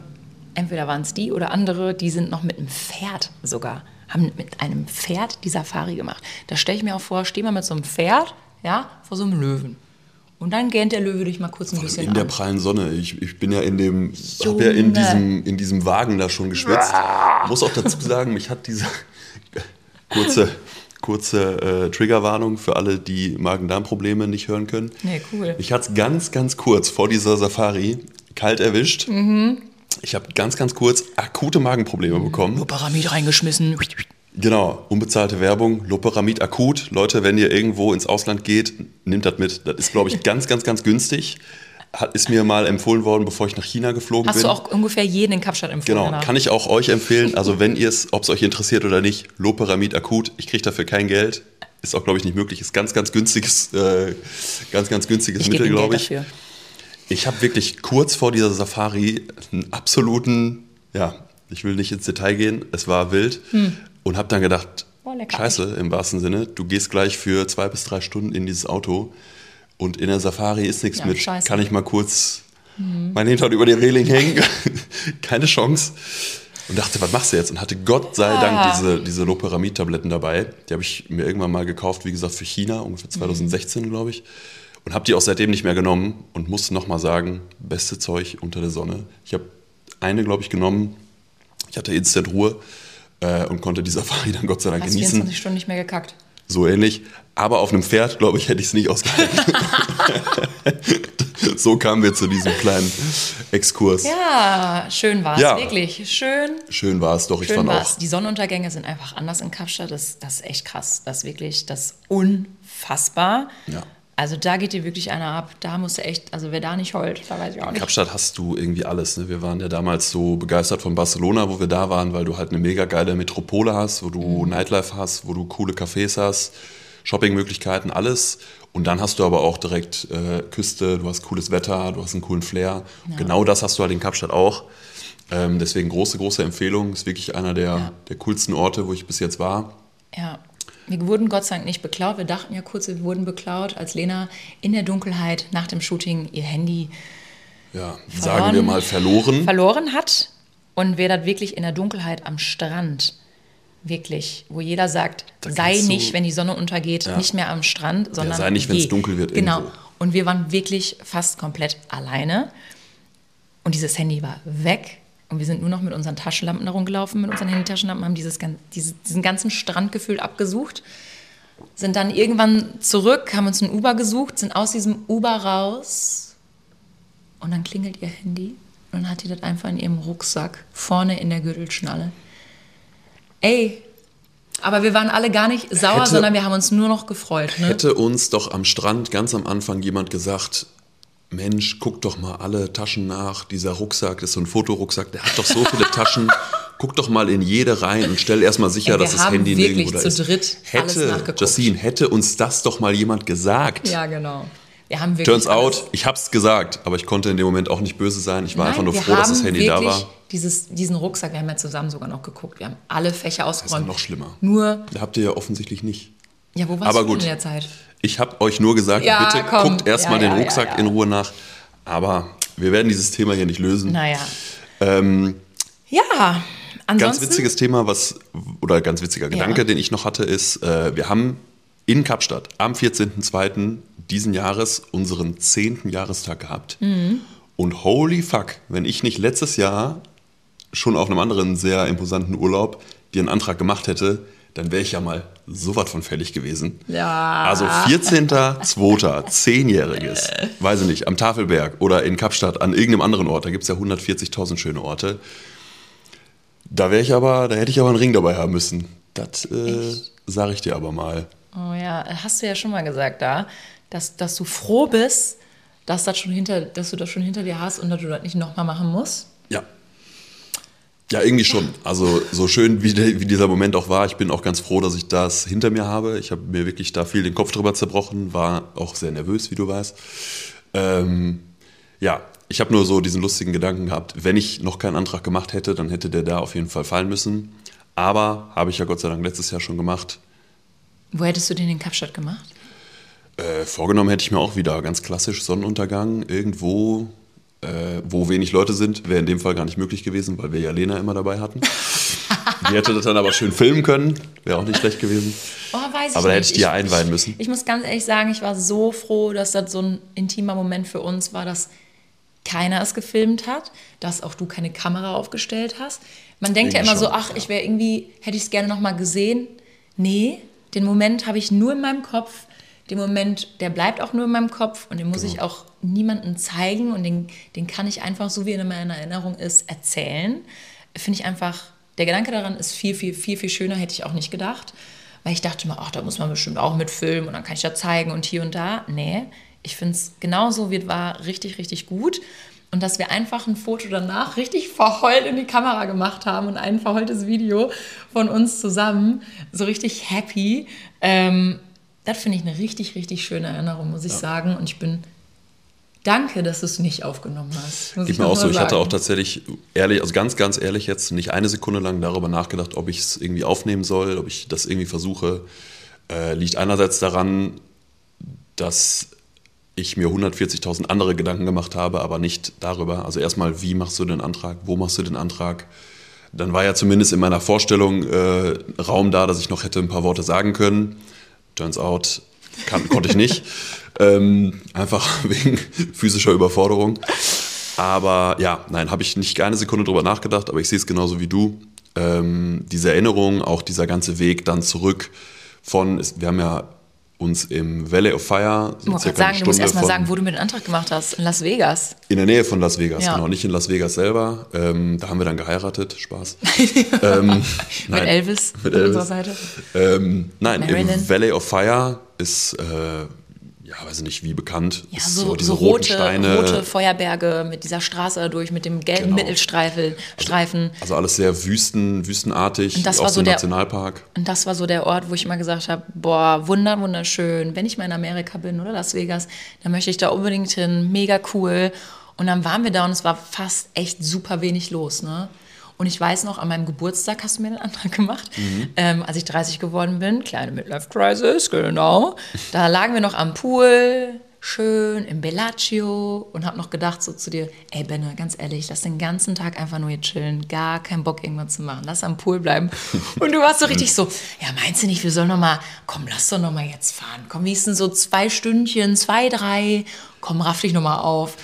entweder waren es die oder andere, die sind noch mit einem Pferd sogar, haben mit einem Pferd die Safari gemacht. Da stelle ich mir auch vor, stehen wir mit so einem Pferd, ja, vor so einem Löwen. Und dann gähnt der Löwe dich mal kurz ein bisschen an. In der prallen Sonne. Ich, ich bin ja in dem, habe ja in diesem, in diesem Wagen da schon geschwitzt. Ich muss auch dazu sagen, mich hat diese kurze, kurze äh, Triggerwarnung für alle, die Magen-Darm-Probleme nicht hören können. Nee, cool. Mich hat es ganz, ganz kurz vor dieser Safari kalt erwischt. Mhm. Ich habe ganz, ganz kurz akute Magenprobleme bekommen. Loperamid reingeschmissen. Genau, unbezahlte Werbung, Loperamid akut. Leute, wenn ihr irgendwo ins Ausland geht, nehmt das mit. Das ist, glaube ich, ganz, ganz, ganz günstig. Hat, ist mir mal empfohlen worden, bevor ich nach China geflogen Hast bin. Hast du auch ungefähr jeden in Kapstadt empfohlen? Genau, danach. Kann ich auch euch empfehlen. Also wenn ihr es, ob es euch interessiert oder nicht, Loperamid akut. Ich kriege dafür kein Geld. Ist auch, glaube ich, nicht möglich. Ist ganz, ganz günstiges, äh, ganz, ganz günstiges ich Mittel, glaube ich. Dafür. Ich habe wirklich kurz vor dieser Safari einen absoluten, ja, ich will nicht ins Detail gehen, es war wild. Hm. Und habe dann gedacht, oh, scheiße, im wahrsten Sinne, du gehst gleich für zwei bis drei Stunden in dieses Auto und in der Safari ist nichts ja, mit. Scheiße. Kann ich mal kurz mhm. mein Hintern über die Reling hängen? Keine Chance. Und dachte, was machst du jetzt? Und hatte Gott sei ah. Dank diese, diese Loperamid-Tabletten dabei. Die habe ich mir irgendwann mal gekauft, wie gesagt, für China, ungefähr zwanzig sechzehn, mhm. glaube ich. Und habe die auch seitdem nicht mehr genommen und musste nochmal sagen, beste Zeug unter der Sonne. Ich habe eine, glaube ich, genommen. Ich hatte instant Ruhe. äh, und konnte die Safari dann Gott sei Dank Hast genießen. vierundzwanzig Stunden nicht mehr gekackt. So ähnlich. Aber auf einem Pferd, glaube ich, hätte ich es nicht ausgehalten. So kamen wir zu diesem kleinen Exkurs. Ja, schön war es, ja. Wirklich. Schön. Schön war es, doch. Schön ich fand war's. Auch. Die Sonnenuntergänge sind einfach anders in Kapstadt. Das, das ist echt krass. Das ist wirklich, das ist unfassbar. Ja. Also da geht dir wirklich einer ab. Da musst du echt, also wer da nicht heult, da weiß ich auch nicht. In Kapstadt hast du irgendwie alles. Ne? Wir waren ja damals so begeistert von Barcelona, wo wir da waren, weil du halt eine mega geile Metropole hast, wo du mhm. Nightlife hast, wo du coole Cafés hast, Shoppingmöglichkeiten, alles. Und dann hast du aber auch direkt äh, Küste, du hast cooles Wetter, du hast einen coolen Flair. Ja. Genau das hast du halt in Kapstadt auch. Ähm, deswegen große, große Empfehlung. Ist wirklich einer der, ja. der coolsten Orte, wo ich bis jetzt war. Ja. Wir wurden Gott sei Dank nicht beklaut. Wir dachten ja kurz, wir wurden beklaut, als Lena in der Dunkelheit nach dem Shooting ihr Handy ja, verloren, sagen wir mal verloren. verloren hat. Und wer das wirklich in der Dunkelheit am Strand, wirklich, wo jeder sagt, da sei nicht, wenn die Sonne untergeht, ja. nicht mehr am Strand, sondern ja, sei nicht, wenn es dunkel wird. Genau. Irgendwo. Und wir waren wirklich fast komplett alleine. Und dieses Handy war weg. Und wir sind nur noch mit unseren Taschenlampen herumgelaufen, mit unseren Handytaschenlampen, haben dieses, dieses, diesen ganzen Strand gefühlt abgesucht, sind dann irgendwann zurück, haben uns einen Uber gesucht, sind aus diesem Uber raus und dann klingelt ihr Handy und dann hat die das einfach in ihrem Rucksack vorne in der Gürtelschnalle. Ey, aber wir waren alle gar nicht sauer, hätte, sondern wir haben uns nur noch gefreut. Ne? Hätte uns doch am Strand ganz am Anfang jemand gesagt... Mensch, guck doch mal alle Taschen nach. Dieser Rucksack, das ist so ein Fotorucksack, der hat doch so viele Taschen. Guck doch mal in jede rein und stell erstmal sicher, ja, dass das Handy nirgendwo da ist. Wir haben wirklich zu dritt alles nachgeguckt. Justine, hätte uns das doch mal jemand gesagt. Ja, genau. Wir haben wirklich Turns out, ich hab's gesagt, aber ich konnte in dem Moment auch nicht böse sein. Ich war Nein, einfach nur froh, dass das Handy da war. Wir haben wirklich diesen Rucksack, wir haben ja zusammen sogar noch geguckt. Wir haben alle Fächer ausgeräumt. Das ist noch schlimmer. Nur da habt ihr ja offensichtlich nicht. Ja, wo warst aber du gut. in der Zeit? Ich habe euch nur gesagt, ja, bitte komm. guckt erstmal ja, ja, den Rucksack ja, ja. in Ruhe nach. Aber wir werden dieses Thema hier nicht lösen. Naja. Ähm, ja, ansonsten. Ganz witziges Thema, was, oder ganz witziger Gedanke, ja. den ich noch hatte, ist, äh, wir haben in Kapstadt am vierzehnten zweiten diesen Jahres unseren zehnten Jahrestag gehabt. Mhm. Und holy fuck, wenn ich nicht letztes Jahr schon auf einem anderen sehr imposanten Urlaub dir einen Antrag gemacht hätte, dann wäre ich ja mal so was von fällig gewesen. Ja. Also vierzehnten zweiten zehnjähriges, weiß ich nicht, am Tafelberg oder in Kapstadt, an irgendeinem anderen Ort, da gibt es ja hundertvierzigtausend schöne Orte. Da wäre ich aber, da hätte ich aber einen Ring dabei haben müssen. Das äh, sage ich dir aber mal. Oh ja, hast du ja schon mal gesagt da, dass, dass du froh bist, dass, das schon hinter, dass du das schon hinter dir hast und dass du das nicht nochmal machen musst. Ja. Ja, irgendwie schon. Also so schön, wie, de, wie dieser Moment auch war. Ich bin auch ganz froh, dass ich das hinter mir habe. Ich habe mir wirklich da viel den Kopf drüber zerbrochen, war auch sehr nervös, wie du weißt. Ähm, ja, ich habe nur so diesen lustigen Gedanken gehabt, wenn ich noch keinen Antrag gemacht hätte, dann hätte der da auf jeden Fall fallen müssen. Aber habe ich ja Gott sei Dank letztes Jahr schon gemacht. Wo hättest du den in Kapstadt gemacht? Äh, vorgenommen hätte ich mir auch wieder ganz klassisch Sonnenuntergang irgendwo... Äh, wo wenig Leute sind, wäre in dem Fall gar nicht möglich gewesen, weil wir ja Lena immer dabei hatten. Die hätte das dann aber schön filmen können, wäre auch nicht schlecht gewesen. Oh, weiß ich aber da hätte ich die ja einweihen müssen. Ich, ich muss ganz ehrlich sagen, ich war so froh, dass das so ein intimer Moment für uns war, dass keiner es gefilmt hat, dass auch du keine Kamera aufgestellt hast. Man denkt irgendwie ja immer schon, so, ach, ja. ich wäre irgendwie, hätte ich es gerne nochmal gesehen. Nee, den Moment habe ich nur in meinem Kopf. Den Moment, der bleibt auch nur in meinem Kopf und den muss genau. ich auch niemandem zeigen und den, den kann ich einfach, so wie er in meiner Erinnerung ist, erzählen. Finde ich einfach, der Gedanke daran ist viel, viel, viel, viel schöner, hätte ich auch nicht gedacht, weil ich dachte mir, ach, da muss man bestimmt auch mitfilmen und dann kann ich das zeigen und hier und da. Nee, ich finde es genauso, wie es war, richtig, richtig gut. Und dass wir einfach ein Foto danach richtig verheult in die Kamera gemacht haben und ein verheultes Video von uns zusammen, so richtig happy, ähm, das finde ich eine richtig, richtig schöne Erinnerung, muss ich ja. sagen. Und ich bin danke, dass du es nicht aufgenommen hast. Geht mir auch so. Sagen. Ich hatte auch tatsächlich, ehrlich, also ganz, ganz ehrlich jetzt, nicht eine Sekunde lang darüber nachgedacht, ob ich es irgendwie aufnehmen soll, ob ich das irgendwie versuche. Äh, liegt einerseits daran, dass ich mir hundertvierzigtausend andere Gedanken gemacht habe, aber nicht darüber. Also erstmal, wie machst du den Antrag? Wo machst du den Antrag? Dann war ja zumindest in meiner Vorstellung äh, Raum da, dass ich noch hätte ein paar Worte sagen können. Turns out, kann, konnte ich nicht. ähm, einfach wegen physischer Überforderung. Aber ja, nein, habe ich nicht eine Sekunde drüber nachgedacht, aber ich sehe es genauso wie du. ähm, diese Erinnerung, auch dieser ganze Weg dann zurück von, wir haben ja uns im Valley of Fire so oh, circa sagen, eine Stunde du musst erstmal sagen, wo du mir den Antrag gemacht hast, in Las Vegas. In der Nähe von Las Vegas, ja. Genau, nicht in Las Vegas selber. Ähm, da haben wir dann geheiratet, Spaß. ähm, nein, mit Elvis mit an Elvis. unserer Seite. Ähm, nein, Marilyn. Im Valley of Fire ist, äh, ja, weiß ich nicht, wie bekannt. Ja, ist so, so diese so roten rote, Steine. rote Feuerberge mit dieser Straße dadurch, mit dem gelben genau. Mittelstreifen. Also, also alles sehr wüsten, wüstenartig, und das war so der Nationalpark. Und das war so der Ort, wo ich immer gesagt habe, boah, wunder, wunderschön. Wenn ich mal in Amerika bin oder Las Vegas, dann möchte ich da unbedingt hin, mega cool. Und dann waren wir da und es war fast echt super wenig los, ne? Und ich weiß noch, an meinem Geburtstag hast du mir einen Antrag gemacht, mhm. ähm, als ich dreißig geworden bin. Kleine Midlife-Crisis, genau. Da lagen wir noch am Pool, schön im Bellagio und hab noch gedacht so zu dir, ey Benne, ganz ehrlich, lass den ganzen Tag einfach nur hier chillen, gar keinen Bock irgendwas zu machen, lass am Pool bleiben. Und du warst so richtig so, ja meinst du nicht, wir sollen noch mal, komm, lass doch noch mal jetzt fahren. Komm, wenigstens so zwei Stündchen, zwei, drei, komm, raff dich noch mal auf.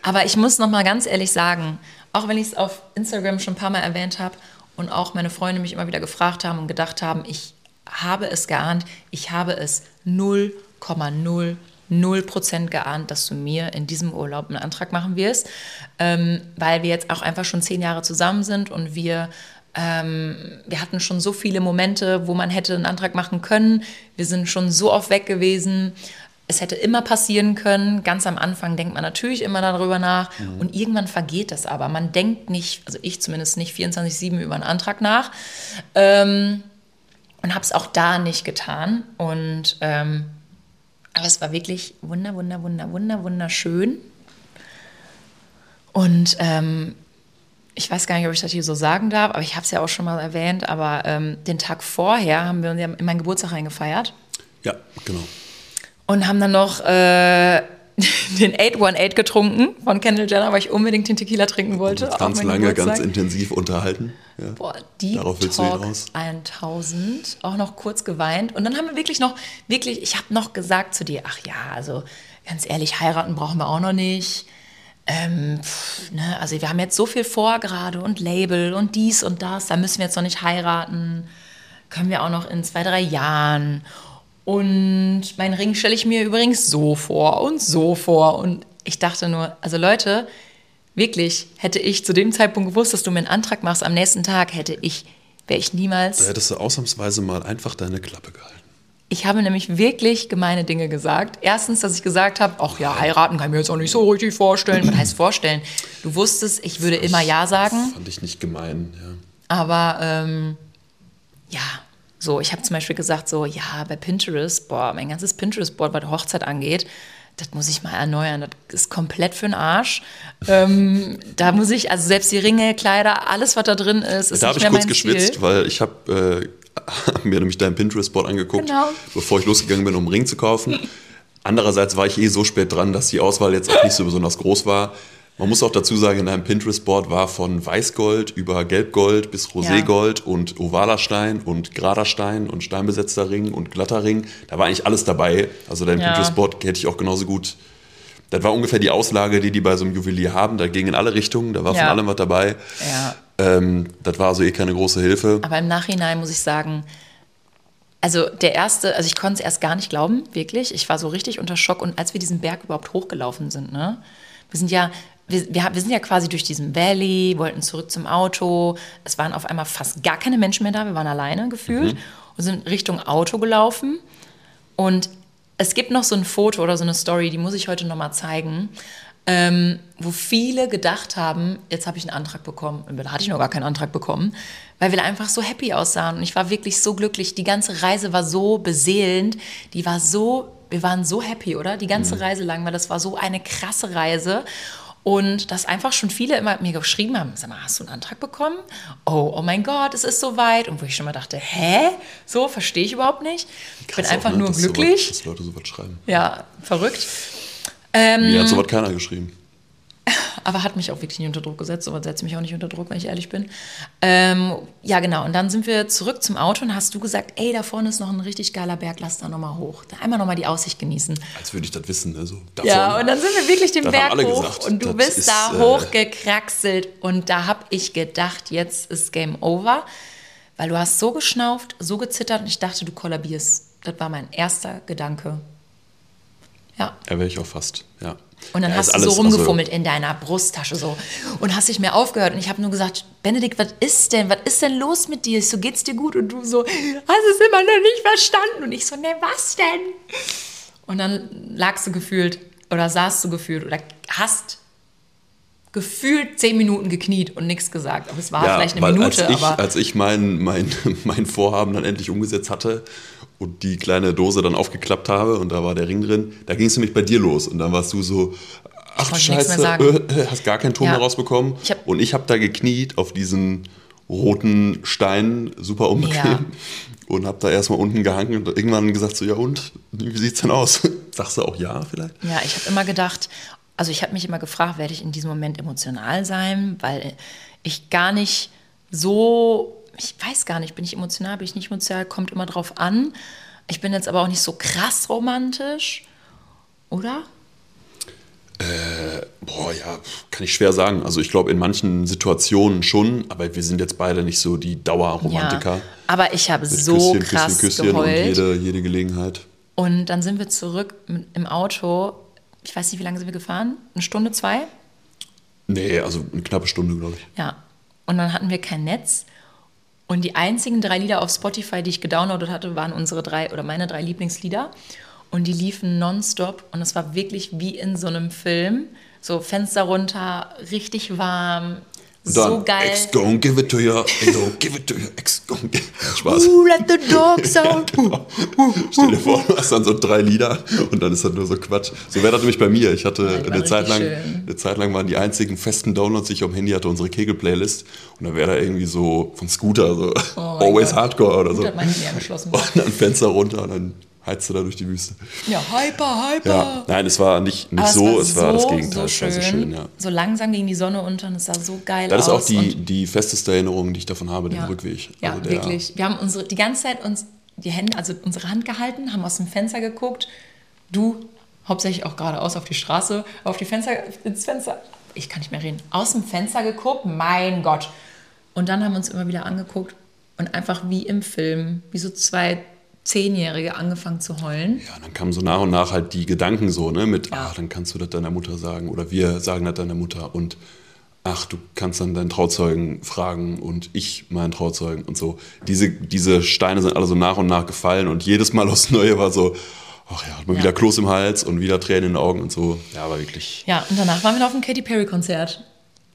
Aber ich muss noch mal ganz ehrlich sagen, auch wenn ich es auf Instagram schon ein paar Mal erwähnt habe und auch meine Freunde mich immer wieder gefragt haben und gedacht haben, ich habe es geahnt, ich habe es null Komma null null Prozent geahnt, dass du mir in diesem Urlaub einen Antrag machen wirst, ähm, weil wir jetzt auch einfach schon zehn Jahre zusammen sind und wir, ähm, wir hatten schon so viele Momente, wo man hätte einen Antrag machen können. Wir sind schon so oft weg gewesen. Es hätte immer passieren können. Ganz am Anfang denkt man natürlich immer darüber nach. Mhm. Und irgendwann vergeht das aber. Man denkt nicht, also ich zumindest nicht, vierundzwanzig sieben über einen Antrag nach. Ähm, und habe es auch da nicht getan. Und, ähm, aber es war wirklich wunder, wunder, wunder, wunder, wunderschön. Und ähm, ich weiß gar nicht, ob ich das hier so sagen darf, aber ich habe es ja auch schon mal erwähnt. Aber ähm, den Tag vorher haben wir uns in meinen Geburtstag reingefeiert. Ja, genau. Und haben dann noch äh, den eight one eight getrunken von Kendall Jenner, weil ich unbedingt den Tequila trinken wollte. Ganz lange, ganz intensiv unterhalten. Ja. Boah, die Darauf willst Talk du hinaus. tausend, auch noch kurz geweint. Und dann haben wir wirklich noch, wirklich, ich habe noch gesagt zu dir, ach ja, also ganz ehrlich, heiraten brauchen wir auch noch nicht. Ähm, pff, ne, also wir haben jetzt so viel vor gerade und Label und dies und das, da müssen wir jetzt noch nicht heiraten. Können wir auch noch in zwei, drei Jahren. Und meinen Ring stelle ich mir übrigens so vor und so vor. Und ich dachte nur, also Leute, wirklich, hätte ich zu dem Zeitpunkt gewusst, dass du mir einen Antrag machst am nächsten Tag, hätte ich, wäre ich niemals... Da hättest du ausnahmsweise mal einfach deine Klappe gehalten. Ich habe nämlich wirklich gemeine Dinge gesagt. Erstens, dass ich gesagt habe, ach ja, heiraten kann ich mir jetzt auch nicht so richtig vorstellen. Was heißt vorstellen? Du wusstest, ich würde immer ja sagen. Das fand ich nicht gemein, ja. Aber, ähm, ja... So, ich habe zum Beispiel gesagt, so, ja, bei Pinterest, boah, mein ganzes Pinterest-Board, was Hochzeit angeht, das muss ich mal erneuern, das ist komplett für den Arsch. Ähm, da muss ich, also selbst die Ringe, Kleider, alles, was da drin ist, ist da nicht mehr mein Ziel. Da habe ich kurz geschwitzt, weil ich habe äh, mir nämlich dein Pinterest-Board angeguckt, genau. Bevor ich losgegangen bin, um einen Ring zu kaufen. Andererseits war ich eh so spät dran, dass die Auswahl jetzt auch nicht so besonders groß war. Man muss auch dazu sagen, in einem Pinterest-Board war von Weißgold über Gelbgold bis Roségold ja. und ovaler Stein und gerader Stein und steinbesetzter Ring und glatter Ring. Da war eigentlich alles dabei. Also dein ja. Pinterest-Board hätte ich auch genauso gut... Das war ungefähr die Auslage, die die bei so einem Juwelier haben. Da ging in alle Richtungen, da war ja. von allem was dabei. Ja. Ähm, das war also eh keine große Hilfe. Aber im Nachhinein muss ich sagen... Also der erste, also ich konnte es erst gar nicht glauben, wirklich. Ich war so richtig unter Schock. Und als wir diesen Berg überhaupt hochgelaufen sind, ne? Wir sind ja... Wir, wir, wir sind ja quasi durch diesen Valley, wollten zurück zum Auto. Es waren auf einmal fast gar keine Menschen mehr da. Wir waren alleine gefühlt mhm. und sind Richtung Auto gelaufen. Und es gibt noch so ein Foto oder so eine Story, die muss ich heute noch mal zeigen, ähm, wo viele gedacht haben, jetzt habe ich einen Antrag bekommen. Und da hatte ich noch gar keinen Antrag bekommen, weil wir einfach so happy aussahen. Und ich war wirklich so glücklich. Die ganze Reise war so beseelend. Die war so, wir waren so happy, oder? Die ganze mhm. Reise lang, weil das war so eine krasse Reise. Und dass einfach schon viele immer mir geschrieben haben, sag mal, hast du einen Antrag bekommen? Oh, oh mein Gott, es ist soweit. Und wo ich schon mal dachte, hä? So, verstehe ich überhaupt nicht. Ich bin einfach auch, ne? nur dass glücklich. So was, dass Leute sowas schreiben. Ja, verrückt. Ähm, mir hat sowas keiner geschrieben. aber hat mich auch wirklich nicht unter Druck gesetzt. Sowas setzt mich auch nicht unter Druck, wenn ich ehrlich bin. Ähm, ja, genau. Und dann sind wir zurück zum Auto und hast du gesagt, ey, da vorne ist noch ein richtig geiler Berg, lass da nochmal hoch. Da einmal nochmal die Aussicht genießen. Als würde ich das wissen, ne? So, da ja, vorne. Und dann sind wir wirklich den Berg hoch gesagt, und du bist ist, da hochgekraxelt. Und da habe ich gedacht, jetzt ist Game Over, weil du hast so geschnauft, so gezittert und ich dachte, du kollabierst. Das war mein erster Gedanke. Ja. Da wäre ich auch fast, ja. Und dann ja, hast du alles, so rumgefummelt also, in deiner Brusttasche so und hast nicht mehr aufgehört. Und ich habe nur gesagt, Benedikt, was ist denn? Was ist denn los mit dir? Ich so, geht's dir gut? Und du so, hast es immer noch nicht verstanden. Und ich so, ne, was denn? Und dann lagst du gefühlt oder saßt du gefühlt oder hast gefühlt zehn Minuten gekniet und nichts gesagt. Aber es war ja, vielleicht eine weil Minute. Als ich, aber als ich mein, mein, mein Vorhaben dann endlich umgesetzt hatte und die kleine Dose dann aufgeklappt habe und da war der Ring drin, da ging es nämlich bei dir los und dann warst du so, ach Scheiße, äh, hast gar keinen Ton ja. mehr rausbekommen ich hab, und ich habe da gekniet auf diesen roten Stein, super unbequem ja. und habe da erstmal unten gehangen und irgendwann gesagt so, ja und, wie sieht's denn aus? Sagst du auch ja vielleicht? Ja, ich habe immer gedacht, also ich habe mich immer gefragt, werde ich in diesem Moment emotional sein, weil ich gar nicht so... Ich weiß gar nicht, bin ich emotional, bin ich nicht emotional, kommt immer drauf an. Ich bin jetzt aber auch nicht so krass romantisch, oder? Äh, boah, ja, kann ich schwer sagen. Also ich glaube, in manchen Situationen schon, aber wir sind jetzt beide nicht so die Dauerromantiker. Ja, aber ich habe so Küsschen, krass Küsschen, Küsschen geheult. Und jede, jede Gelegenheit. Und dann sind wir zurück im Auto. Ich weiß nicht, wie lange sind wir gefahren? Eine Stunde, zwei? Nee, also eine knappe Stunde, glaube ich. Ja, und dann hatten wir kein Netz. Und die einzigen drei Lieder auf Spotify, die ich gedownloadet hatte, waren unsere drei oder meine drei Lieblingslieder. Und die liefen nonstop. Und es war wirklich wie in so einem Film. So Fenster runter, richtig warm, dann, so geil. Ex don't give it to you, don't give it to you, ex don't give it to you. Spaß. Ooh, let the dogs out. Ja, genau. Stell dir vor, du hast dann so drei Lieder und dann ist das nur so Quatsch. So wäre das nämlich bei mir. Ich hatte ja, eine, Zeit lang, eine Zeit lang waren die einzigen festen Downloads, die ich auf dem Handy hatte, unsere Kegel-Playlist. Und dann wäre da irgendwie so von Scooter, so oh Always Gott. Hardcore oder so. Gut, und dann Fenster runter und dann heizt du da durch die Wüste. Ja, hyper, hyper. Ja, nein, es war nicht, nicht so, es war, so, es war das Gegenteil. So schön, so, schön ja. so langsam ging die Sonne unter und es sah so geil aus. Das ist aus auch die, die festeste Erinnerung, die ich davon habe, den ja. Rückweg. Ja, also der, wirklich. Wir haben unsere, die ganze Zeit uns die Hände, also unsere Hand gehalten, haben aus dem Fenster geguckt. Du, hauptsächlich auch geradeaus auf die Straße, auf die Fenster, ins Fenster, ich kann nicht mehr reden, aus dem Fenster geguckt, mein Gott. Und dann haben wir uns immer wieder angeguckt und einfach wie im Film, wie so zwei Zehnjährige angefangen zu heulen. Ja, dann kamen so nach und nach halt die Gedanken so, ne, mit, ja. ach, dann kannst du das deiner Mutter sagen oder wir sagen das deiner Mutter und ach, du kannst dann deinen Trauzeugen fragen und ich meinen Trauzeugen und so. Diese, diese Steine sind alle so nach und nach gefallen und jedes Mal aufs Neue war so, ach ja, hat man ja. wieder Kloß im Hals und wieder Tränen in den Augen und so. Ja, war wirklich... Ja, und danach waren wir noch auf dem Katy Perry Konzert.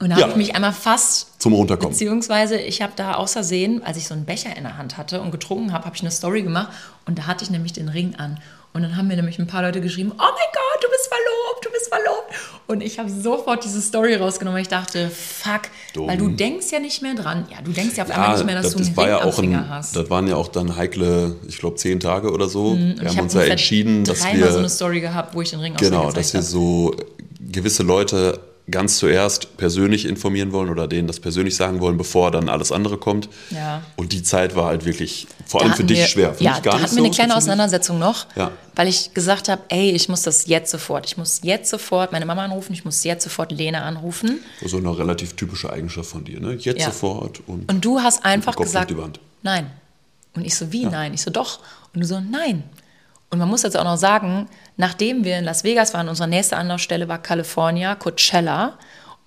Und da ja. habe ich mich einmal fast zum Runterkommen. Beziehungsweise ich habe da außersehen, als ich so einen Becher in der Hand hatte und getrunken habe, habe ich eine Story gemacht und da hatte ich nämlich den Ring an. Und dann haben mir nämlich ein paar Leute geschrieben, oh mein Gott, du bist verlobt, du bist verlobt. Und ich habe sofort diese Story rausgenommen, weil ich dachte, fuck, dumm. Weil du denkst ja nicht mehr dran. Ja, du denkst ja auf ja, einmal nicht mehr, dass das, du einen das Ring ja am Finger ein, hast. Das waren ja auch dann heikle, ich glaube, zehn Tage oder so. Mhm. Wir haben uns ja entschieden, dass wir... Ich habe so eine Story gehabt, wo ich den Ring auf genau, dass wir so gewisse Leute... ganz zuerst persönlich informieren wollen oder denen das persönlich sagen wollen, bevor dann alles andere kommt. Ja. Und die Zeit war halt wirklich, vor allem für dich schwer. Ja, da hatten wir eine kleine Auseinandersetzung noch, ja. weil ich gesagt habe, ey, ich muss das jetzt sofort. Ich muss jetzt sofort meine Mama anrufen, ich muss jetzt sofort Lena anrufen. So eine relativ typische Eigenschaft von dir, ne? Jetzt ja. sofort. Und, und du hast einfach gesagt, nein. Und ich so, wie ja. nein? Ich so, doch. Und du so, nein. Und man muss jetzt auch noch sagen, nachdem wir in Las Vegas waren, unsere nächste Anlaufstelle war California, Coachella.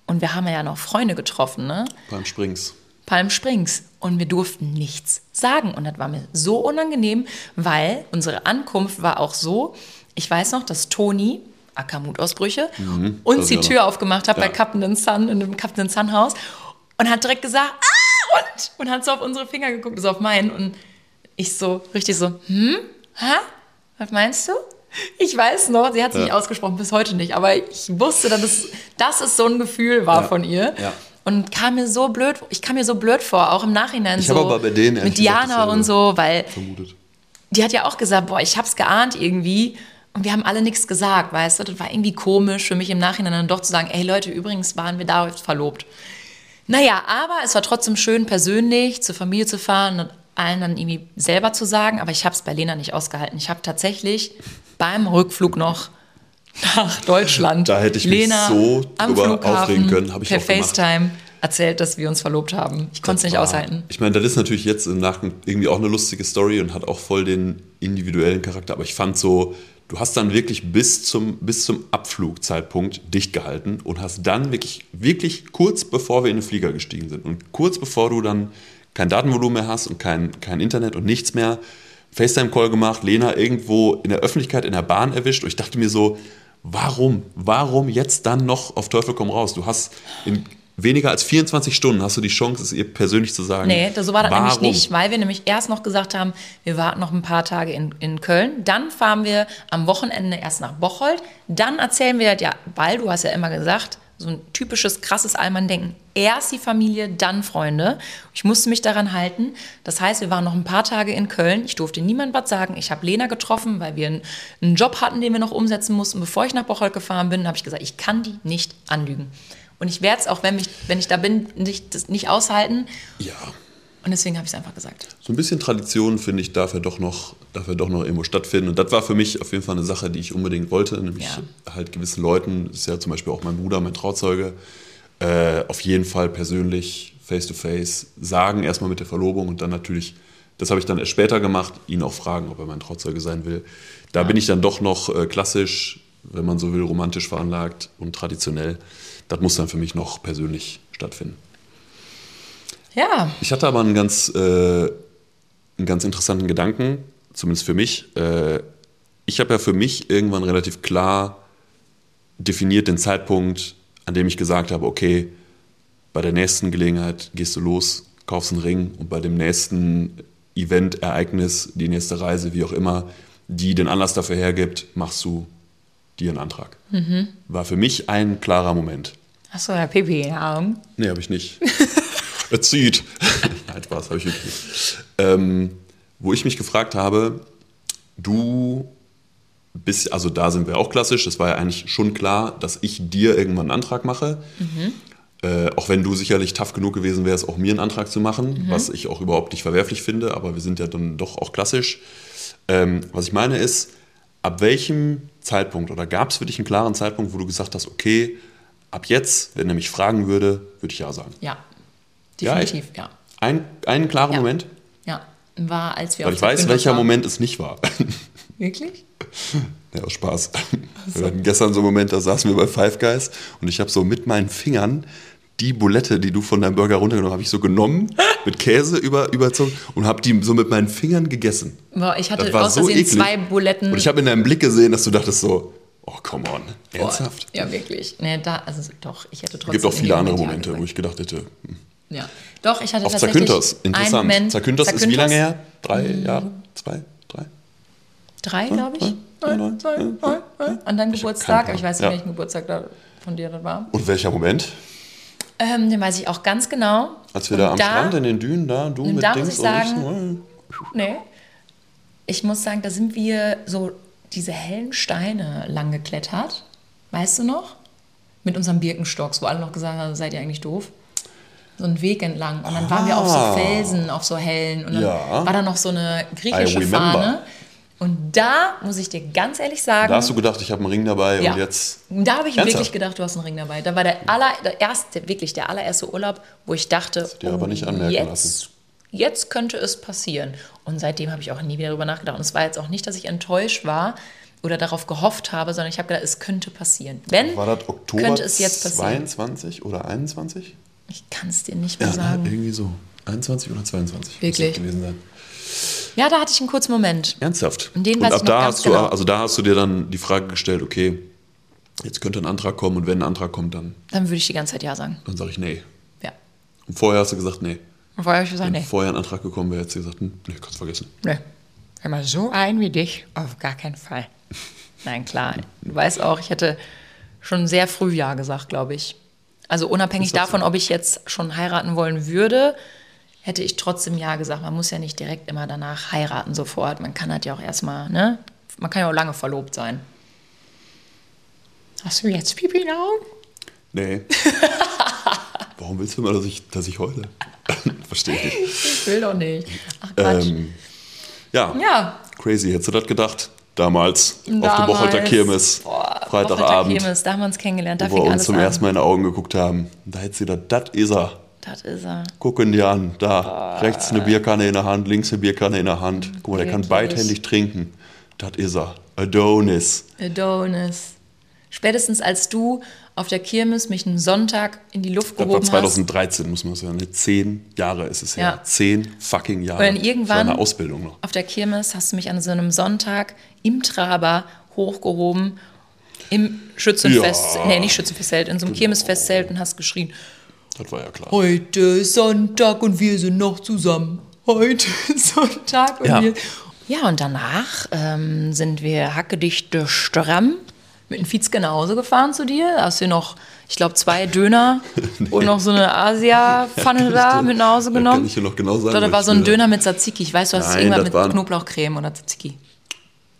Und wir haben ja noch Freunde getroffen, ne? Palm Springs. Palm Springs. Und wir durften nichts sagen. Und das war mir so unangenehm, weil unsere Ankunft war auch so, ich weiß noch, dass Toni, aka Mutausbrüche, mhm, uns die Tür aufgemacht hat ja. bei Captain Sun, in dem Captain Sun Haus. Und hat direkt gesagt, ah, und? Und hat so auf unsere Finger geguckt, so auf meinen. Und ich so, richtig so, hm, hä? Was meinst du? Ich weiß noch, sie hat es ja. nicht ausgesprochen, bis heute nicht, aber ich wusste, dass es, dass es so ein Gefühl war ja. von ihr ja. und kam mir so blöd, ich kam mir so blöd vor, auch im Nachhinein ich so aber bei denen mit Diana gesagt, und so, weil vermutet. Die hat ja auch gesagt, boah, ich hab's geahnt irgendwie Und wir haben alle nichts gesagt, weißt du? Das war irgendwie komisch für mich im Nachhinein dann doch zu sagen, ey Leute, übrigens waren wir da jetzt verlobt. Naja, aber es war trotzdem schön, persönlich zur Familie zu fahren und allen dann irgendwie selber zu sagen. Aber ich habe es bei Lena nicht ausgehalten. Ich habe tatsächlich beim Rückflug noch nach Deutschland da hätte ich Lena mich so drüber aufregen können. Hab ich per auch FaceTime erzählt, dass wir uns verlobt haben. Ich konnte es nicht war, aushalten. Ich meine, das ist natürlich jetzt im Nachhinein irgendwie auch eine lustige Story und hat auch voll den individuellen Charakter. Aber ich fand so, du hast dann wirklich bis zum, bis zum Abflugzeitpunkt dicht gehalten und hast dann wirklich, wirklich kurz bevor wir in den Flieger gestiegen sind und kurz bevor du dann kein Datenvolumen mehr hast und kein, kein Internet und nichts mehr, FaceTime-Call gemacht, Lena irgendwo in der Öffentlichkeit, in der Bahn erwischt. Und ich dachte mir so, warum? Warum jetzt dann noch auf Teufel komm raus? Du hast in weniger als vierundzwanzig Stunden hast du die Chance, es ihr persönlich zu sagen. Nee, so war das warum? Nämlich nicht, weil wir nämlich erst noch gesagt haben, wir warten noch ein paar Tage in, in Köln. Dann fahren wir am Wochenende erst nach Bocholt. Dann erzählen wir das ja, weil du hast ja immer gesagt, so ein typisches, krasses Allmann-Denken. Erst die Familie, dann Freunde. Ich musste mich daran halten. Das heißt, wir waren noch ein paar Tage in Köln. Ich durfte niemandem was sagen. Ich habe Lena getroffen, weil wir einen, einen Job hatten, den wir noch umsetzen mussten. Bevor ich nach Bocholt gefahren bin, habe ich gesagt, ich kann die nicht anlügen. Und ich werde es, auch wenn, mich, wenn ich da bin, nicht, das nicht aushalten. Ja. Und deswegen habe ich es einfach gesagt. So ein bisschen Tradition, finde ich, darf ja doch noch, darf ja doch noch irgendwo stattfinden. Und das war für mich auf jeden Fall eine Sache, die ich unbedingt wollte. Nämlich ja. halt gewissen Leuten, das ist ja zum Beispiel auch mein Bruder, mein Trauzeuge, äh, auf jeden Fall persönlich, face-to-face, sagen, erstmal mit der Verlobung und dann natürlich, das habe ich dann erst später gemacht, ihn auch fragen, ob er mein Trauzeuge sein will. Da ja. bin ich dann doch noch äh, klassisch, wenn man so will, romantisch veranlagt und traditionell. Das muss dann für mich noch persönlich stattfinden. Ja. Ich hatte aber einen ganz, äh, einen ganz interessanten Gedanken, zumindest für mich. Äh, ich habe ja für mich irgendwann relativ klar definiert den Zeitpunkt, an dem ich gesagt habe, okay, bei der nächsten Gelegenheit gehst du los, kaufst einen Ring und bei dem nächsten Event, Ereignis, die nächste Reise, wie auch immer, die den Anlass dafür hergibt, machst du dir einen Antrag. Mhm. War für mich ein klarer Moment. Hast du eine Pipi in den Augen? Nee, habe ich nicht. Erzieht. Nein, Spaß, habe ich wirklich nicht. Ähm, wo ich mich gefragt habe, du bist, also da sind wir auch klassisch, das war ja eigentlich schon klar, dass ich dir irgendwann einen Antrag mache. Mhm. Äh, auch wenn du sicherlich tough genug gewesen wärst, auch mir einen Antrag zu machen, mhm. was ich auch überhaupt nicht verwerflich finde, aber wir sind ja dann doch auch klassisch. Ähm, was ich meine ist, ab welchem Zeitpunkt oder gab es für dich einen klaren Zeitpunkt, wo du gesagt hast, okay, ab jetzt, wenn er mich fragen würde, würde ich ja sagen. Ja. Definitiv, ja. ja. Ein, einen klaren ja. Moment? Ja, war, als wir Weil auf ich weiß, Bündnis welcher waren. Moment es nicht war. Wirklich? Ja, aus Spaß. Also. Wir hatten gestern so einen Moment, da saßen wir bei Five Guys und ich habe so mit meinen Fingern die Bulette, die du von deinem Burger runtergenommen hast, habe ich so genommen, mit Käse über, überzogen und habe die so mit meinen Fingern gegessen. Boah, ich hatte aus so Versehen zwei Buletten. Und ich habe in deinem Blick gesehen, dass du dachtest so, oh, come on, ernsthaft? Boah, ja, wirklich. Nee, da, also doch, ich hätte trotzdem... Es gibt auch viele andere Momente, gesagt. Wo ich gedacht hätte... Hm. Ja. Doch, ich hatte auf tatsächlich Zakynthos. Interessant. Einen Moment. Zakynthos ist wie lange her? Drei mhm. Jahre? Zwei? Drei? Drei, glaube ich. Drei, neun, zwei, neun, neun, neun. Und dann ich Geburtstag. Aber ich weiß nicht, ja. welchen Geburtstag da von dir das war. Und welcher Moment? Ähm, den weiß ich auch ganz genau. Als wir und da am da, Strand in den Dünen, da, du mit da Dings muss ich sagen, und ich. Nee. Ich muss sagen, da sind wir so diese hellen Steine lang geklettert. Weißt du noch? Mit unserem Birkenstocks, wo alle noch gesagt haben, seid ihr eigentlich doof? So einen Weg entlang. Und dann ah. waren wir auf so Felsen, auf so hellen. Und dann ja. war da noch so eine griechische Fahne. Und da muss ich dir ganz ehrlich sagen... Da hast du gedacht, ich habe einen Ring dabei ja. und jetzt... Da habe ich ernsthaft? wirklich gedacht, du hast einen Ring dabei. Da war der, aller, der, erste, wirklich der allererste Urlaub, wo ich dachte, das dir oh, aber nicht anmerken jetzt, lassen. Jetzt könnte es passieren. Und seitdem habe ich auch nie wieder darüber nachgedacht. Und es war jetzt auch nicht, dass ich enttäuscht war oder darauf gehofft habe, sondern ich habe gedacht, es könnte passieren. Wenn, war das Oktober könnte es jetzt passieren. zweiundzwanzig oder einundzwanzig? Ich kann es dir nicht mehr ja, sagen. Irgendwie so. einundzwanzig oder zweiundzwanzig. Wirklich? Gewesen sein. Ja, da hatte ich einen kurzen Moment. Ernsthaft? Und den und weiß ab ich noch da ganz hast genau. du, also da hast du dir dann die Frage gestellt, okay, jetzt könnte ein Antrag kommen und wenn ein Antrag kommt, dann... Dann würde ich die ganze Zeit ja sagen. Dann sage ich nee. Ja. Und vorher hast du gesagt nee. Und vorher habe ich gesagt wenn nee. Wenn vorher ein Antrag gekommen wäre, hättest du gesagt, nee, kannst vergessen. Nee. Hör mal, so einen wie dich, auf gar keinen Fall. Nein, klar. Du weißt auch, ich hätte schon sehr früh ja gesagt, glaube ich. Also unabhängig davon, so. Ob ich jetzt schon heiraten wollen würde, hätte ich trotzdem ja gesagt. Man muss ja nicht direkt immer danach heiraten sofort. Man kann halt ja auch erstmal, ne? Man kann ja auch lange verlobt sein. Hast du jetzt Pipi in den Augen? Nee. Warum willst du immer, dass ich, dass ich heule? Verstehe ich nicht. Ich will doch nicht. Ach, Quatsch. Ähm, ja. ja, crazy. Hättest du das gedacht? Damals, Damals auf der Bocholter Kirmes, boah, Freitagabend. Kirmes, da haben wir uns kennengelernt, da fing alles an. Wo wir uns zum ersten Mal in die Augen geguckt haben. Da hättest du gedacht, das is er. Das is er. Gucken die an, da. Boah. Rechts eine Bierkanne in der Hand, links eine Bierkanne in der Hand. Guck mal, der Wirklich? kann beidhändig trinken. Das is er. Adonis. Adonis. Spätestens als du auf der Kirmes mich einen Sonntag in die Luft gehoben hast. Das war zweitausenddreizehn, muss man sagen. Zehn Jahre ist es her. Ja. Zehn fucking Jahre. Und irgendwann eine Ausbildung noch. Auf der Kirmes hast du mich an so einem Sonntag im Traber hochgehoben, im Schützenfest, ja. nee, nicht Schützenfestzelt, in so einem genau. Kirmesfestzelt und hast geschrien. Das war ja klar. Heute ist Sonntag und wir sind noch zusammen. Heute ist Sonntag und ja. wir... Ja, und danach ähm, sind wir hackedichte stramm mit dem Viezke nach Hause gefahren zu dir. Da hast du noch, ich glaube, zwei Döner nee. und noch so eine Asia-Pfanne da dir, mit nach Hause genommen. Kann ich dir noch genau sagen. Da war so ein Döner mit Tzatziki. Ich weiß, du hast Nein, es irgendwann mit waren, Knoblauchcreme oder Tzatziki.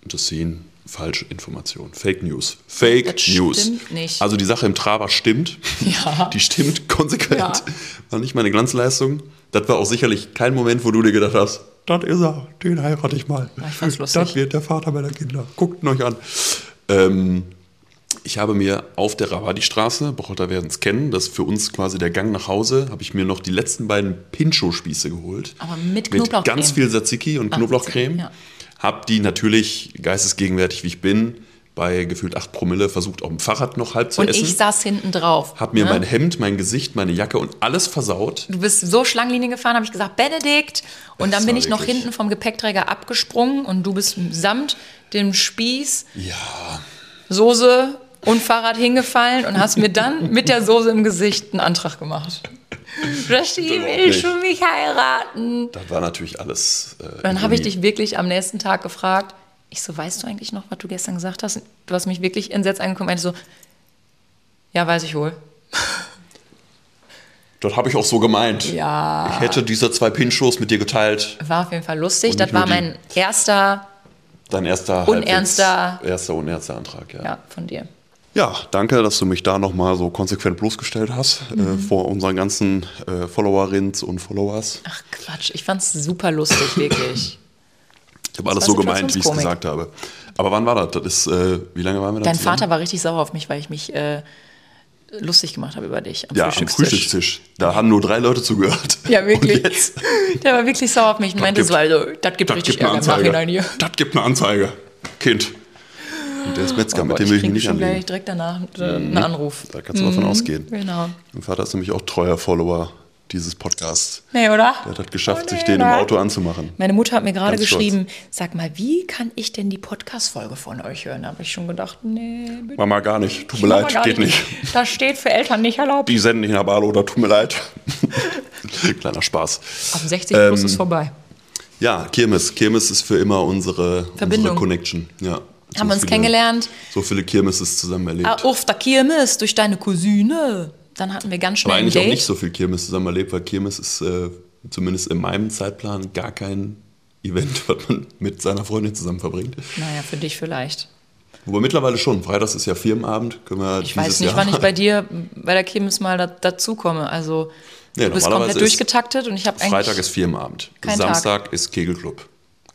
Justine, falsche Information. Fake News. Fake das News. Stimmt nicht. Also die Sache im Traber stimmt. Ja. Die stimmt konsequent. Ja. War nicht meine Glanzleistung. Das war auch sicherlich kein Moment, wo du dir gedacht hast, das ist er, den heirate ich mal. Ich fand's lustig. Das wird der Vater meiner Kinder. Guckt ihn euch an. Ähm... Ich habe mir auf der Ravadi-Straße, Bocholter werden es kennen, das ist für uns quasi der Gang nach Hause, habe ich mir noch die letzten beiden Pincho-Spieße geholt. Aber mit Knoblauchcreme. Mit ganz viel Tzatziki und Ach, Knoblauchcreme. Ja. Habe die natürlich, geistesgegenwärtig wie ich bin, bei gefühlt acht Promille versucht, auf dem Fahrrad noch halb zu und essen. Und ich saß hinten drauf. Habe mir ne? mein Hemd, mein Gesicht, meine Jacke und alles versaut. Du bist so Schlangenlinie gefahren, habe ich gesagt, Benedikt. Und das dann bin ich wirklich. noch hinten vom Gepäckträger abgesprungen und du bist samt dem Spieß, ja. Soße und Fahrrad hingefallen und hast mir dann mit der Soße im Gesicht einen Antrag gemacht. Rashid, willst du mich heiraten? Das war natürlich alles... Äh, dann habe ich dich wirklich am nächsten Tag gefragt, ich so, weißt du eigentlich noch, was du gestern gesagt hast? Du hast mich wirklich entsetzt angeguckt und ich so, ja, weiß ich wohl. Das habe ich auch so gemeint. Ja. Ich hätte diese zwei Pinchos mit dir geteilt. War auf jeden Fall lustig. Das war mein erster... Dein erster unernster erster unernster Antrag, ja. Ja, von dir. Ja, danke, dass du mich da nochmal so konsequent bloßgestellt hast, mhm. äh, vor unseren ganzen äh, Followerinnen und Followers. Ach Quatsch, ich fand's super lustig, wirklich. Ich habe alles so gemeint, wie ich es gesagt habe. Aber wann war das? Das ist, äh, wie lange waren wir da Dein zusammen? Vater war richtig sauer auf mich, weil ich mich äh, lustig gemacht habe über dich am ja, Frühstückstisch. Ja, am Frühstückstisch. Da haben nur drei Leute zugehört. Ja, wirklich. Der war wirklich sauer auf mich und meinte, das, gibt, so, das gibt das richtig gibt Ärger im Nachhinein hier. Das gibt eine Anzeige, Kind. Und der ist Metzger, oh Gott, mit dem will ich mich nicht anlegen. Ich kriege direkt danach einen mhm. Anruf. Da kannst du mhm. davon ausgehen. Genau. Mein Vater ist nämlich auch treuer Follower dieses Podcasts. Nee, oder? Der hat es geschafft, oh, nee, sich den oder? im Auto anzumachen. Meine Mutter hat mir gerade geschrieben, sag mal, wie kann ich denn die Podcast-Folge von euch hören? Da habe ich schon gedacht, nee. Bitte. Mama, gar nicht. Tut mir leid, geht nicht. nicht. Das steht für Eltern nicht erlaubt. Die senden nicht nach Barlo oder tut mir leid. Kleiner Spaß. Ab sechzig ähm, plus ist vorbei. Ja, Kirmes. Kirmes ist für immer unsere, unsere Connection. Ja. So haben wir uns viele, kennengelernt. So viele Kirmeses zusammen erlebt. Ah, auf der Kirmes, durch deine Cousine. Dann hatten wir ganz schnell ein Date. Aber eigentlich auch nicht so viel Kirmes zusammen erlebt, weil Kirmes ist äh, zumindest in meinem Zeitplan gar kein Event, was man mit seiner Freundin zusammen verbringt. Naja, für dich vielleicht. Wobei mittlerweile schon. Freitags ist ja Firmenabend. Können wir ich weiß nicht, Jahr wann ich bei dir bei der Kirmes mal da, dazukomme. Also du ja, bist komplett durchgetaktet und ich habe eigentlich Freitag ist Firmenabend. Samstag Tag. ist Kegelclub.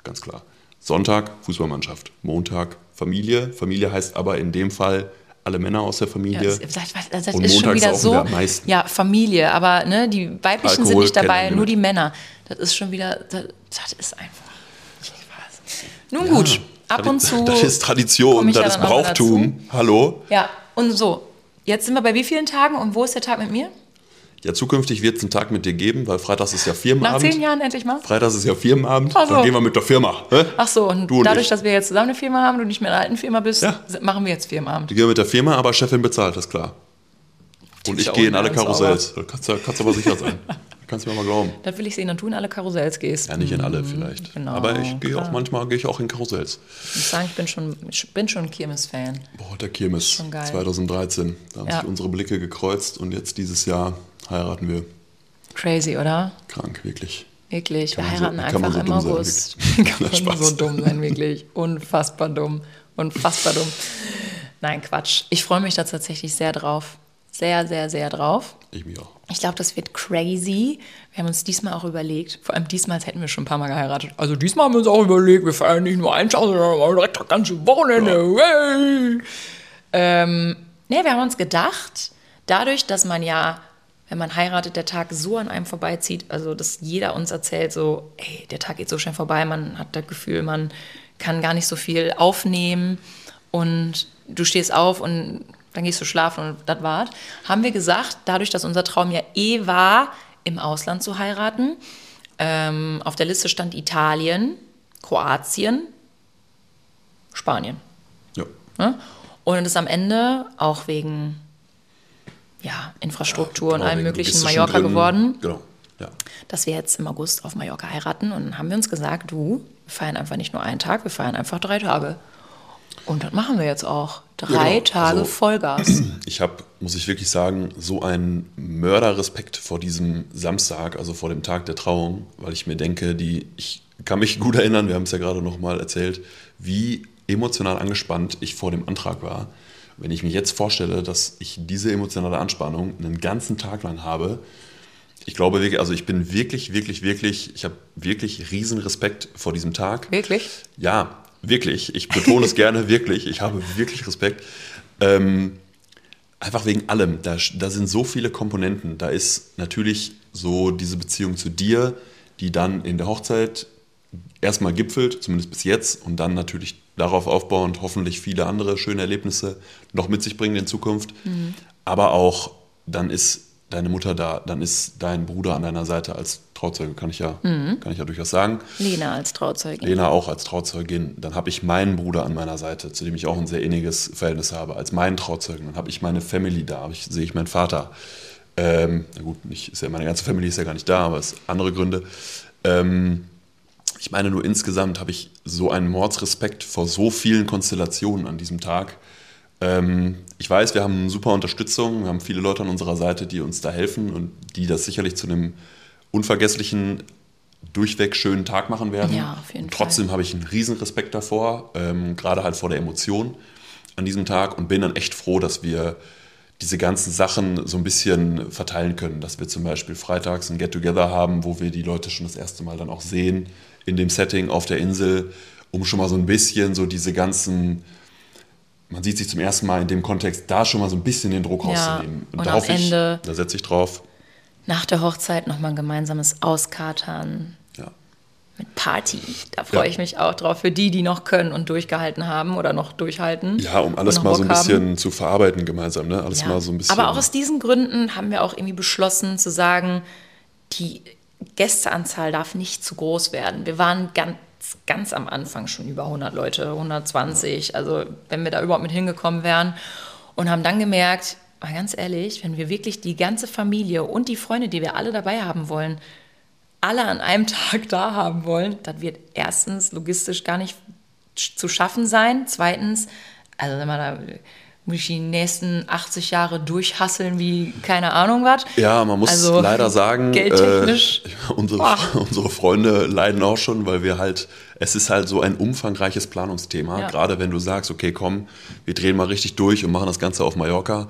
Ganz klar. Sonntag Fußballmannschaft. Montag Familie. Familie heißt aber in dem Fall alle Männer aus der Familie. Ja, das, das, das ist schon wieder so. Ja, Familie, aber ne, die weiblichen Alkohol sind nicht dabei, kennen, nur die Männer. Das ist schon wieder, das, das ist einfach. Ich weiß. Nun ja, gut, ab Tradi- und zu. Das ist Tradition, das ja ist Brauchtum. Hallo? Ja, und so. Jetzt sind wir bei wie vielen Tagen und wo ist der Tag mit mir? Ja, zukünftig wird es einen Tag mit dir geben, weil Freitags ist ja Firmenabend. Nach zehn Jahren endlich mal? Freitags ist ja Firmenabend, so. Dann gehen wir mit der Firma. Hä? Ach so, und du dadurch, und dass wir jetzt zusammen eine Firma haben, du nicht mehr in der alten Firma bist, ja. machen wir jetzt Firmenabend. Die gehen mit der Firma, aber Chefin bezahlt, das ist klar. Und ich, ich gehe in alle Karussells. Da kannst, kannst du aber sicher sein. Da kannst du mir mal glauben. Das will ich sehen, dann du in alle Karussells gehst. Ja, nicht in alle vielleicht. Genau, aber ich gehe auch manchmal gehe ich auch in Karussells. Ich muss sagen, ich bin schon, ich bin schon ein Kirmes-Fan. Boah, der Kirmes, schon geil. zweitausenddreizehn. Da haben ja. sich unsere Blicke gekreuzt und jetzt dieses Jahr heiraten wir. Crazy, oder? Krank, wirklich. Eklig. Wir heiraten so, einfach so im August. Sein, kann man so dumm sein, wirklich. Unfassbar dumm. Unfassbar dumm. Nein, Quatsch. Ich freue mich da tatsächlich sehr drauf. Sehr, sehr, sehr drauf. Ich mich auch. Ich glaube, das wird crazy. Wir haben uns diesmal auch überlegt, vor allem diesmal hätten wir schon ein paar Mal geheiratet. Also diesmal haben wir uns auch überlegt, wir feiern nicht nur einen Tag, sondern direkt das ganze Wochenende. Ja. Hey. Ähm, nee, wir haben uns gedacht, dadurch, dass man ja, wenn man heiratet, der Tag so an einem vorbeizieht, also dass jeder uns erzählt so, ey, der Tag geht so schnell vorbei, man hat das Gefühl, man kann gar nicht so viel aufnehmen und du stehst auf und dann gehst du schlafen und das war's. Haben wir gesagt, dadurch, dass unser Traum ja eh war, im Ausland zu heiraten, ähm, auf der Liste stand Italien, Kroatien, Spanien. Ja. Ne? Und es am Ende auch wegen... ja, Infrastruktur ja, genau, und allem möglichen Mallorca drin, geworden, genau, ja. Dass wir jetzt im August auf Mallorca heiraten. Und dann haben wir uns gesagt, du, wir feiern einfach nicht nur einen Tag, wir feiern einfach drei Tage. Und das machen wir jetzt auch. Drei ja, genau. Tage also, Vollgas. Ich habe, muss ich wirklich sagen, so einen Mörderrespekt vor diesem Samstag, also vor dem Tag der Trauung, weil ich mir denke, die, ich kann mich gut erinnern, wir haben es ja gerade nochmal erzählt, wie emotional angespannt ich vor dem Antrag war. Wenn ich mir jetzt vorstelle, dass ich diese emotionale Anspannung einen ganzen Tag lang habe, ich glaube wirklich, also ich bin wirklich, wirklich, wirklich, ich habe wirklich riesen Respekt vor diesem Tag. Wirklich? Ja, wirklich. Ich betone es gerne, wirklich. Ich habe wirklich Respekt. Ähm, einfach wegen allem. Da, da sind so viele Komponenten. Da ist natürlich so diese Beziehung zu dir, die dann in der Hochzeit erstmal gipfelt, zumindest bis jetzt, und dann natürlich darauf aufbauend hoffentlich viele andere schöne Erlebnisse noch mit sich bringen in Zukunft. Mhm. Aber auch, dann ist deine Mutter da, dann ist dein Bruder an deiner Seite als Trauzeuge, kann ich ja, mhm. kann ich ja durchaus sagen. Lena als Trauzeugin. Lena auch als Trauzeugin. Dann habe ich meinen Bruder an meiner Seite, zu dem ich auch ein sehr inniges Verhältnis habe, als meinen Trauzeugen. Dann habe ich meine Family da, hab ich, sehe ich meinen Vater. Ähm, na gut, nicht, ist ja, meine ganze Family ist ja gar nicht da, aber es sind andere Gründe. Ähm, Ich meine, nur insgesamt habe ich so einen Mordsrespekt vor so vielen Konstellationen an diesem Tag. Ähm, ich weiß, wir haben super Unterstützung, wir haben viele Leute an unserer Seite, die uns da helfen und die das sicherlich zu einem unvergesslichen, durchweg schönen Tag machen werden. Ja, auf jeden und trotzdem Fall. Habe ich einen riesen Respekt davor, ähm, gerade halt vor der Emotion an diesem Tag und bin dann echt froh, dass wir diese ganzen Sachen so ein bisschen verteilen können, dass wir zum Beispiel freitags ein Get-Together haben, wo wir die Leute schon das erste Mal dann auch sehen, in dem Setting auf der Insel, um schon mal so ein bisschen so diese ganzen, man sieht sich zum ersten Mal in dem Kontext, da schon mal so ein bisschen den Druck ja, rauszunehmen. Und, und am Ende, da setze ich drauf. Nach der Hochzeit nochmal ein gemeinsames Auskatern ja. mit Party. Da freue ja. ich mich auch drauf, für die, die noch können und durchgehalten haben oder noch durchhalten. Ja, um alles mal Bock so ein bisschen haben. Zu verarbeiten gemeinsam. Ne? Alles ja. mal so ein bisschen. Aber auch aus diesen Gründen haben wir auch irgendwie beschlossen zu sagen, die Gästeanzahl darf nicht zu groß werden. Wir waren ganz, ganz am Anfang schon über hundert Leute, hundertzwanzig. Also wenn wir da überhaupt mit hingekommen wären. Und haben dann gemerkt, mal ganz ehrlich, wenn wir wirklich die ganze Familie und die Freunde, die wir alle dabei haben wollen, alle an einem Tag da haben wollen, das wird erstens logistisch gar nicht zu schaffen sein. Zweitens, also wenn man da... muss ich die nächsten achtzig Jahre durchhasseln wie keine Ahnung was. Ja, man muss also, leider sagen, geldtechnisch, äh, unsere, unsere Freunde leiden auch schon, weil wir halt, es ist halt so ein umfangreiches Planungsthema. Ja. Gerade wenn du sagst, okay, komm, wir drehen mal richtig durch und machen das Ganze auf Mallorca.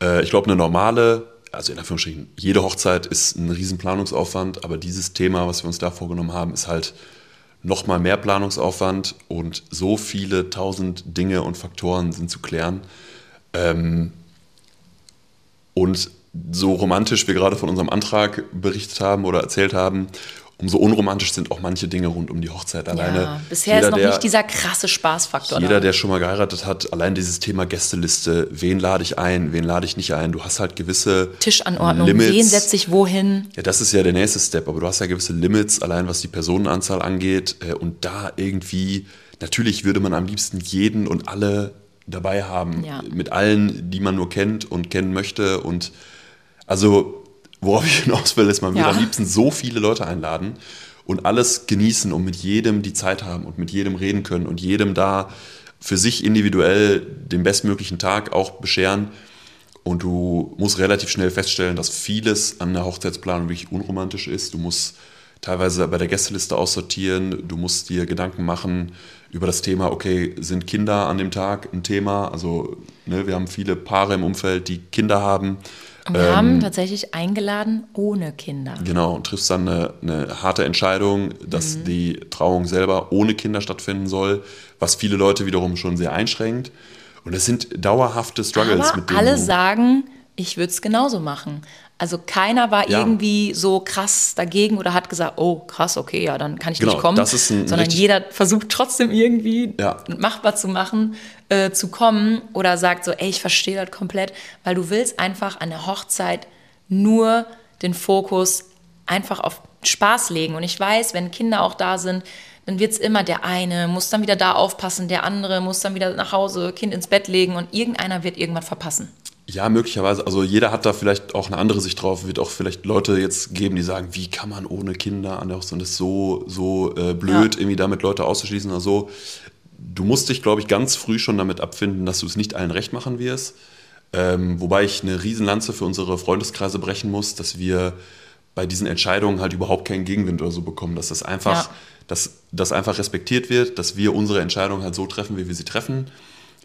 Äh, ich glaube, eine normale, also in Anführungsstrichen, jede Hochzeit ist ein riesen Planungsaufwand, aber dieses Thema, was wir uns da vorgenommen haben, ist halt noch mal mehr Planungsaufwand und so viele tausend Dinge und Faktoren sind zu klären. Ähm, und so romantisch wir gerade von unserem Antrag berichtet haben oder erzählt haben, umso unromantisch sind auch manche Dinge rund um die Hochzeit alleine. Ja, bisher jeder, ist noch der, nicht dieser krasse Spaßfaktor. Jeder, da. der schon mal geheiratet hat, allein dieses Thema Gästeliste, wen lade ich ein, wen lade ich nicht ein, du hast halt gewisse Tischanordnung, Limits. Wen setze ich wohin? Ja, das ist ja der nächste Step, aber du hast ja gewisse Limits, allein was die Personenanzahl angeht und da irgendwie, natürlich würde man am liebsten jeden und alle dabei haben, ja. mit allen, die man nur kennt und kennen möchte. Und also worauf ich hinaus will, ist, man ja. will am liebsten so viele Leute einladen und alles genießen und mit jedem die Zeit haben und mit jedem reden können und jedem da für sich individuell den bestmöglichen Tag auch bescheren. Und du musst relativ schnell feststellen, dass vieles an der Hochzeitsplanung wirklich unromantisch ist. Du musst teilweise bei der Gästeliste aussortieren. Du musst dir Gedanken machen über das Thema, okay, sind Kinder an dem Tag ein Thema? Also ne, wir haben viele Paare im Umfeld, die Kinder haben. Wir ähm, haben tatsächlich eingeladen ohne Kinder. Genau, und triffst dann eine, eine harte Entscheidung, dass mhm. die Trauung selber ohne Kinder stattfinden soll, was viele Leute wiederum schon sehr einschränkt. Und es sind dauerhafte Struggles. Aber mit denen alle sagen, ich würde es genauso machen. Also keiner war ja. irgendwie so krass dagegen oder hat gesagt, oh krass, okay, ja, dann kann ich genau, nicht kommen. Das ist ein Sondern jeder versucht trotzdem irgendwie ja. machbar zu machen, äh, zu kommen oder sagt so, ey, ich verstehe das komplett, weil du willst einfach an der Hochzeit nur den Fokus einfach auf Spaß legen. Und ich weiß, wenn Kinder auch da sind, dann wird es immer der eine, muss dann wieder da aufpassen, der andere muss dann wieder nach Hause, Kind ins Bett legen und irgendeiner wird irgendwas verpassen. Ja, möglicherweise. Also jeder hat da vielleicht auch eine andere Sicht drauf. Wird auch vielleicht Leute jetzt geben, die sagen, wie kann man ohne Kinder an der Hochzeit, das ist so, so äh, blöd, ja. irgendwie damit Leute auszuschließen oder so. Du musst dich, glaube ich, ganz früh schon damit abfinden, dass du es nicht allen recht machen wirst. Ähm, wobei ich eine Riesenlanze für unsere Freundeskreise brechen muss, dass wir bei diesen Entscheidungen halt überhaupt keinen Gegenwind oder so bekommen. Dass das einfach, ja. dass, dass einfach respektiert wird, dass wir unsere Entscheidung halt so treffen, wie wir sie treffen.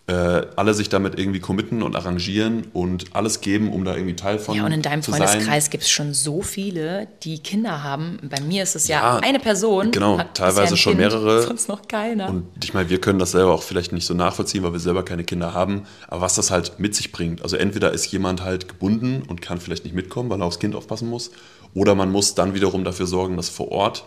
Äh, alle sich damit irgendwie committen und arrangieren und alles geben, um da irgendwie Teil von zu sein. Ja, und in deinem Freundeskreis gibt es schon so viele, die Kinder haben. Bei mir ist es ja, ja eine Person. Genau, hat teilweise schon Kind, mehrere. Sonst noch keiner. Und ich meine, wir können das selber auch vielleicht nicht so nachvollziehen, weil wir selber keine Kinder haben. Aber was das halt mit sich bringt. Also entweder ist jemand halt gebunden und kann vielleicht nicht mitkommen, weil er aufs Kind aufpassen muss. Oder man muss dann wiederum dafür sorgen, dass vor Ort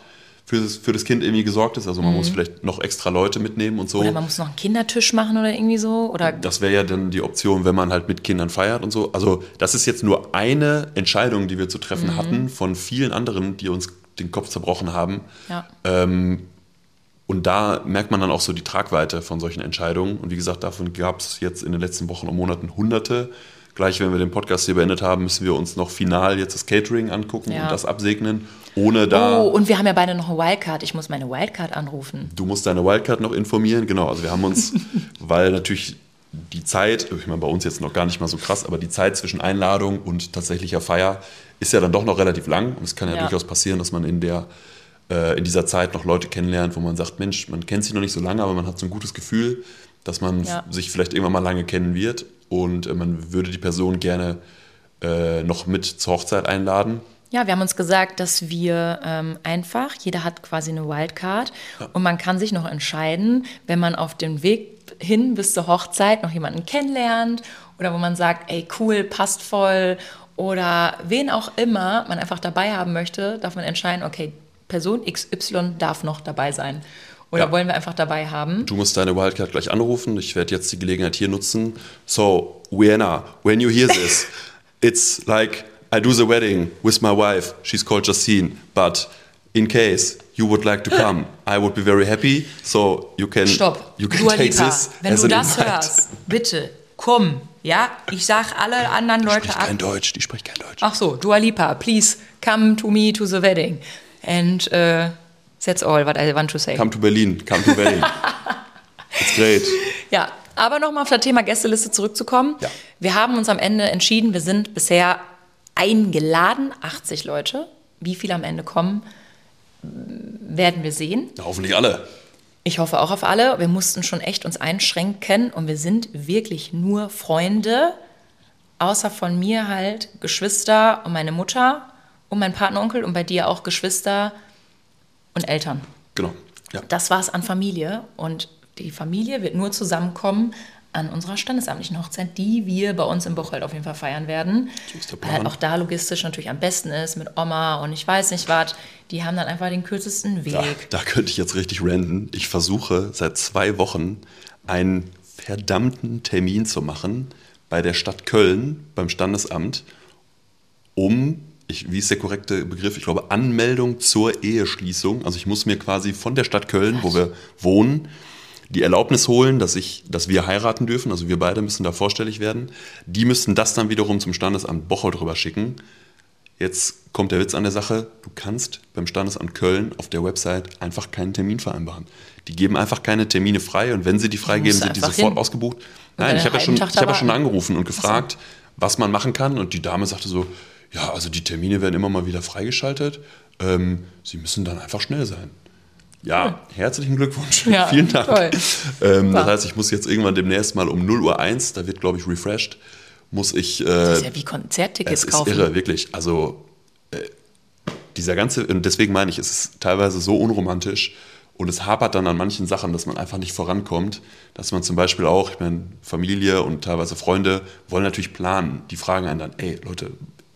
Für das, für das Kind irgendwie gesorgt ist. Also man mhm. muss vielleicht noch extra Leute mitnehmen und so. Oder man muss noch einen Kindertisch machen oder irgendwie so. Oder das wäre ja dann die Option, wenn man halt mit Kindern feiert und so. Also das ist jetzt nur eine Entscheidung, die wir zu treffen mhm. hatten von vielen anderen, die uns den Kopf zerbrochen haben. Ja. Ähm, und da merkt man dann auch so die Tragweite von solchen Entscheidungen. Und wie gesagt, davon gab es jetzt in den letzten Wochen und Monaten Hunderte. Gleich, wenn wir den Podcast hier beendet haben, müssen wir uns noch final jetzt das Catering angucken ja. und das absegnen, ohne da... Oh, und wir haben ja beide noch eine Wildcard. Ich muss meine Wildcard anrufen. Du musst deine Wildcard noch informieren, genau. Also wir haben uns, weil natürlich die Zeit, ich meine, bei uns jetzt noch gar nicht mal so krass, aber die Zeit zwischen Einladung und tatsächlicher Feier ist ja dann doch noch relativ lang. Und es kann ja, ja durchaus passieren, dass man in der äh, in dieser Zeit noch Leute kennenlernt, wo man sagt, Mensch, man kennt sich noch nicht so lange, aber man hat so ein gutes Gefühl, dass man ja. sich vielleicht irgendwann mal lange kennen wird. Und man würde die Person gerne äh, noch mit zur Hochzeit einladen. Ja, wir haben uns gesagt, dass wir ähm, einfach, jeder hat quasi eine Wildcard ja. und man kann sich noch entscheiden, wenn man auf dem Weg hin bis zur Hochzeit noch jemanden kennenlernt oder wo man sagt, ey cool, passt voll oder wen auch immer man einfach dabei haben möchte, darf man entscheiden, okay, Person X Y darf noch dabei sein. Oder ja. wollen wir einfach dabei haben? Du musst deine Wildcard gleich anrufen. Ich werde jetzt die Gelegenheit hier nutzen. So, Vienna, when you hear this, it's like I do the wedding with my wife. She's called Justine. But in case you would like to come, I would be very happy. So you can, Stopp. You can Dua Lipa, take this wenn as du das invite. Hörst, bitte komm. Ja, ich sag alle anderen die Leute ab. Die spricht kein Deutsch, die spricht kein Deutsch. Ach so, Dua Lipa, please come to me to the wedding. And... Uh, that's all what I want to say. Come to Berlin, come to Berlin. It's great. Ja, aber nochmal auf das Thema Gästeliste zurückzukommen. Ja. Wir haben uns am Ende entschieden, wir sind bisher eingeladen, achtzig Leute. Wie viele am Ende kommen, werden wir sehen. Ja, hoffentlich alle. Ich hoffe auch auf alle. Wir mussten schon echt uns einschränken und wir sind wirklich nur Freunde, außer von mir halt Geschwister und meine Mutter und mein Partneronkel und bei dir auch Geschwister und Eltern. Genau. Ja. Das war es an Familie. Und die Familie wird nur zusammenkommen an unserer standesamtlichen Hochzeit, die wir bei uns in Bocholt auf jeden Fall feiern werden. Weil halt auch da logistisch natürlich am besten ist mit Oma und ich weiß nicht was. Die haben dann einfach den kürzesten Weg. Da, da könnte ich jetzt richtig randen. Ich versuche seit zwei Wochen einen verdammten Termin zu machen bei der Stadt Köln, beim Standesamt, um... Ich, wie ist der korrekte Begriff? Ich glaube, Anmeldung zur Eheschließung. Also ich muss mir quasi von der Stadt Köln, wo wir wohnen, die Erlaubnis holen, dass, ich, dass wir heiraten dürfen. Also wir beide müssen da vorstellig werden. Die müssten das dann wiederum zum Standesamt Bocholt rüber schicken. Jetzt kommt der Witz an der Sache. Du kannst beim Standesamt Köln auf der Website einfach keinen Termin vereinbaren. Die geben einfach keine Termine frei. Und wenn sie die freigeben, sind die sofort hin. ausgebucht. Nein, ich habe ja schon, ich hab schon angerufen und gefragt, was man machen kann. Und die Dame sagte so... Ja, also die Termine werden immer mal wieder freigeschaltet. Ähm, Sie müssen dann einfach schnell sein. Ja, cool. Herzlichen Glückwunsch. Ja, vielen Dank. Ähm, das heißt, ich muss jetzt irgendwann demnächst mal um null Uhr eins, da wird, glaube ich, refreshed, muss ich... Äh, das ist ja wie Konzerttickets es kaufen. Es ist irre, wirklich. Also äh, dieser ganze... Und deswegen meine ich, es ist teilweise so unromantisch und es hapert dann an manchen Sachen, dass man einfach nicht vorankommt. Dass man zum Beispiel auch, ich meine, Familie und teilweise Freunde wollen natürlich planen. Die fragen einen dann, ey, Leute,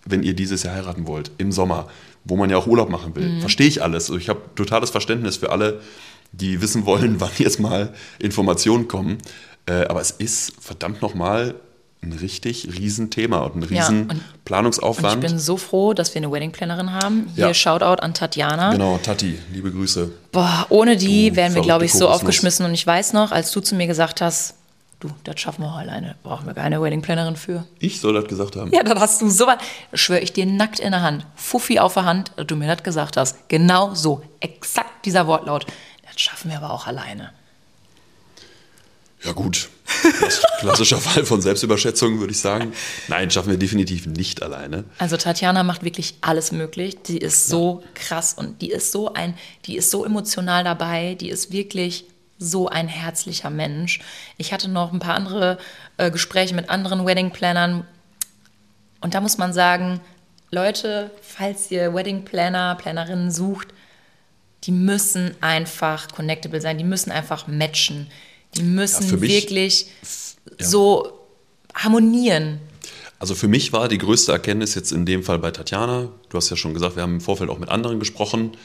wenn ihr dieses Jahr heiraten wollt, im Sommer, wo man ja auch Urlaub machen will. Mhm. Verstehe ich alles. Also ich habe totales Verständnis für alle, die wissen wollen, wann jetzt mal Informationen kommen. Äh, aber es ist verdammt nochmal ein richtig riesen Thema und ein riesen ja, und, Planungsaufwand. Und ich bin so froh, dass wir eine Wedding-Plannerin haben. Hier ja. Shoutout an Tatjana. Genau, Tati, liebe Grüße. Boah, ohne die du wären wir, glaube ich, so aufgeschmissen. Und ich weiß noch, als du zu mir gesagt hast, du, das schaffen wir alleine. Brauchen wir keine Wedding-Plannerin für. Ich soll das gesagt haben. Ja, dann hast du sowas. Schwöre ich dir nackt in der Hand. Fuffi auf der Hand, dass du mir das gesagt hast. Genau so. Exakt dieser Wortlaut. Das schaffen wir aber auch alleine. Ja, gut. Klassischer Fall von Selbstüberschätzung, würde ich sagen. Nein, schaffen wir definitiv nicht alleine. Also Tatjana macht wirklich alles möglich. Die ist so ja. krass und die ist so ein, die ist so emotional dabei. Die ist wirklich... so ein herzlicher Mensch. Ich hatte noch ein paar andere äh, Gespräche mit anderen Wedding-Plannern. Und da muss man sagen, Leute, falls ihr Wedding-Planner, Plannerinnen sucht, die müssen einfach connectable sein, die müssen einfach matchen. Die müssen ja, für mich, wirklich ja. so harmonieren. Also für mich war die größte Erkenntnis jetzt in dem Fall bei Tatjana, du hast ja schon gesagt, wir haben im Vorfeld auch mit anderen gesprochen,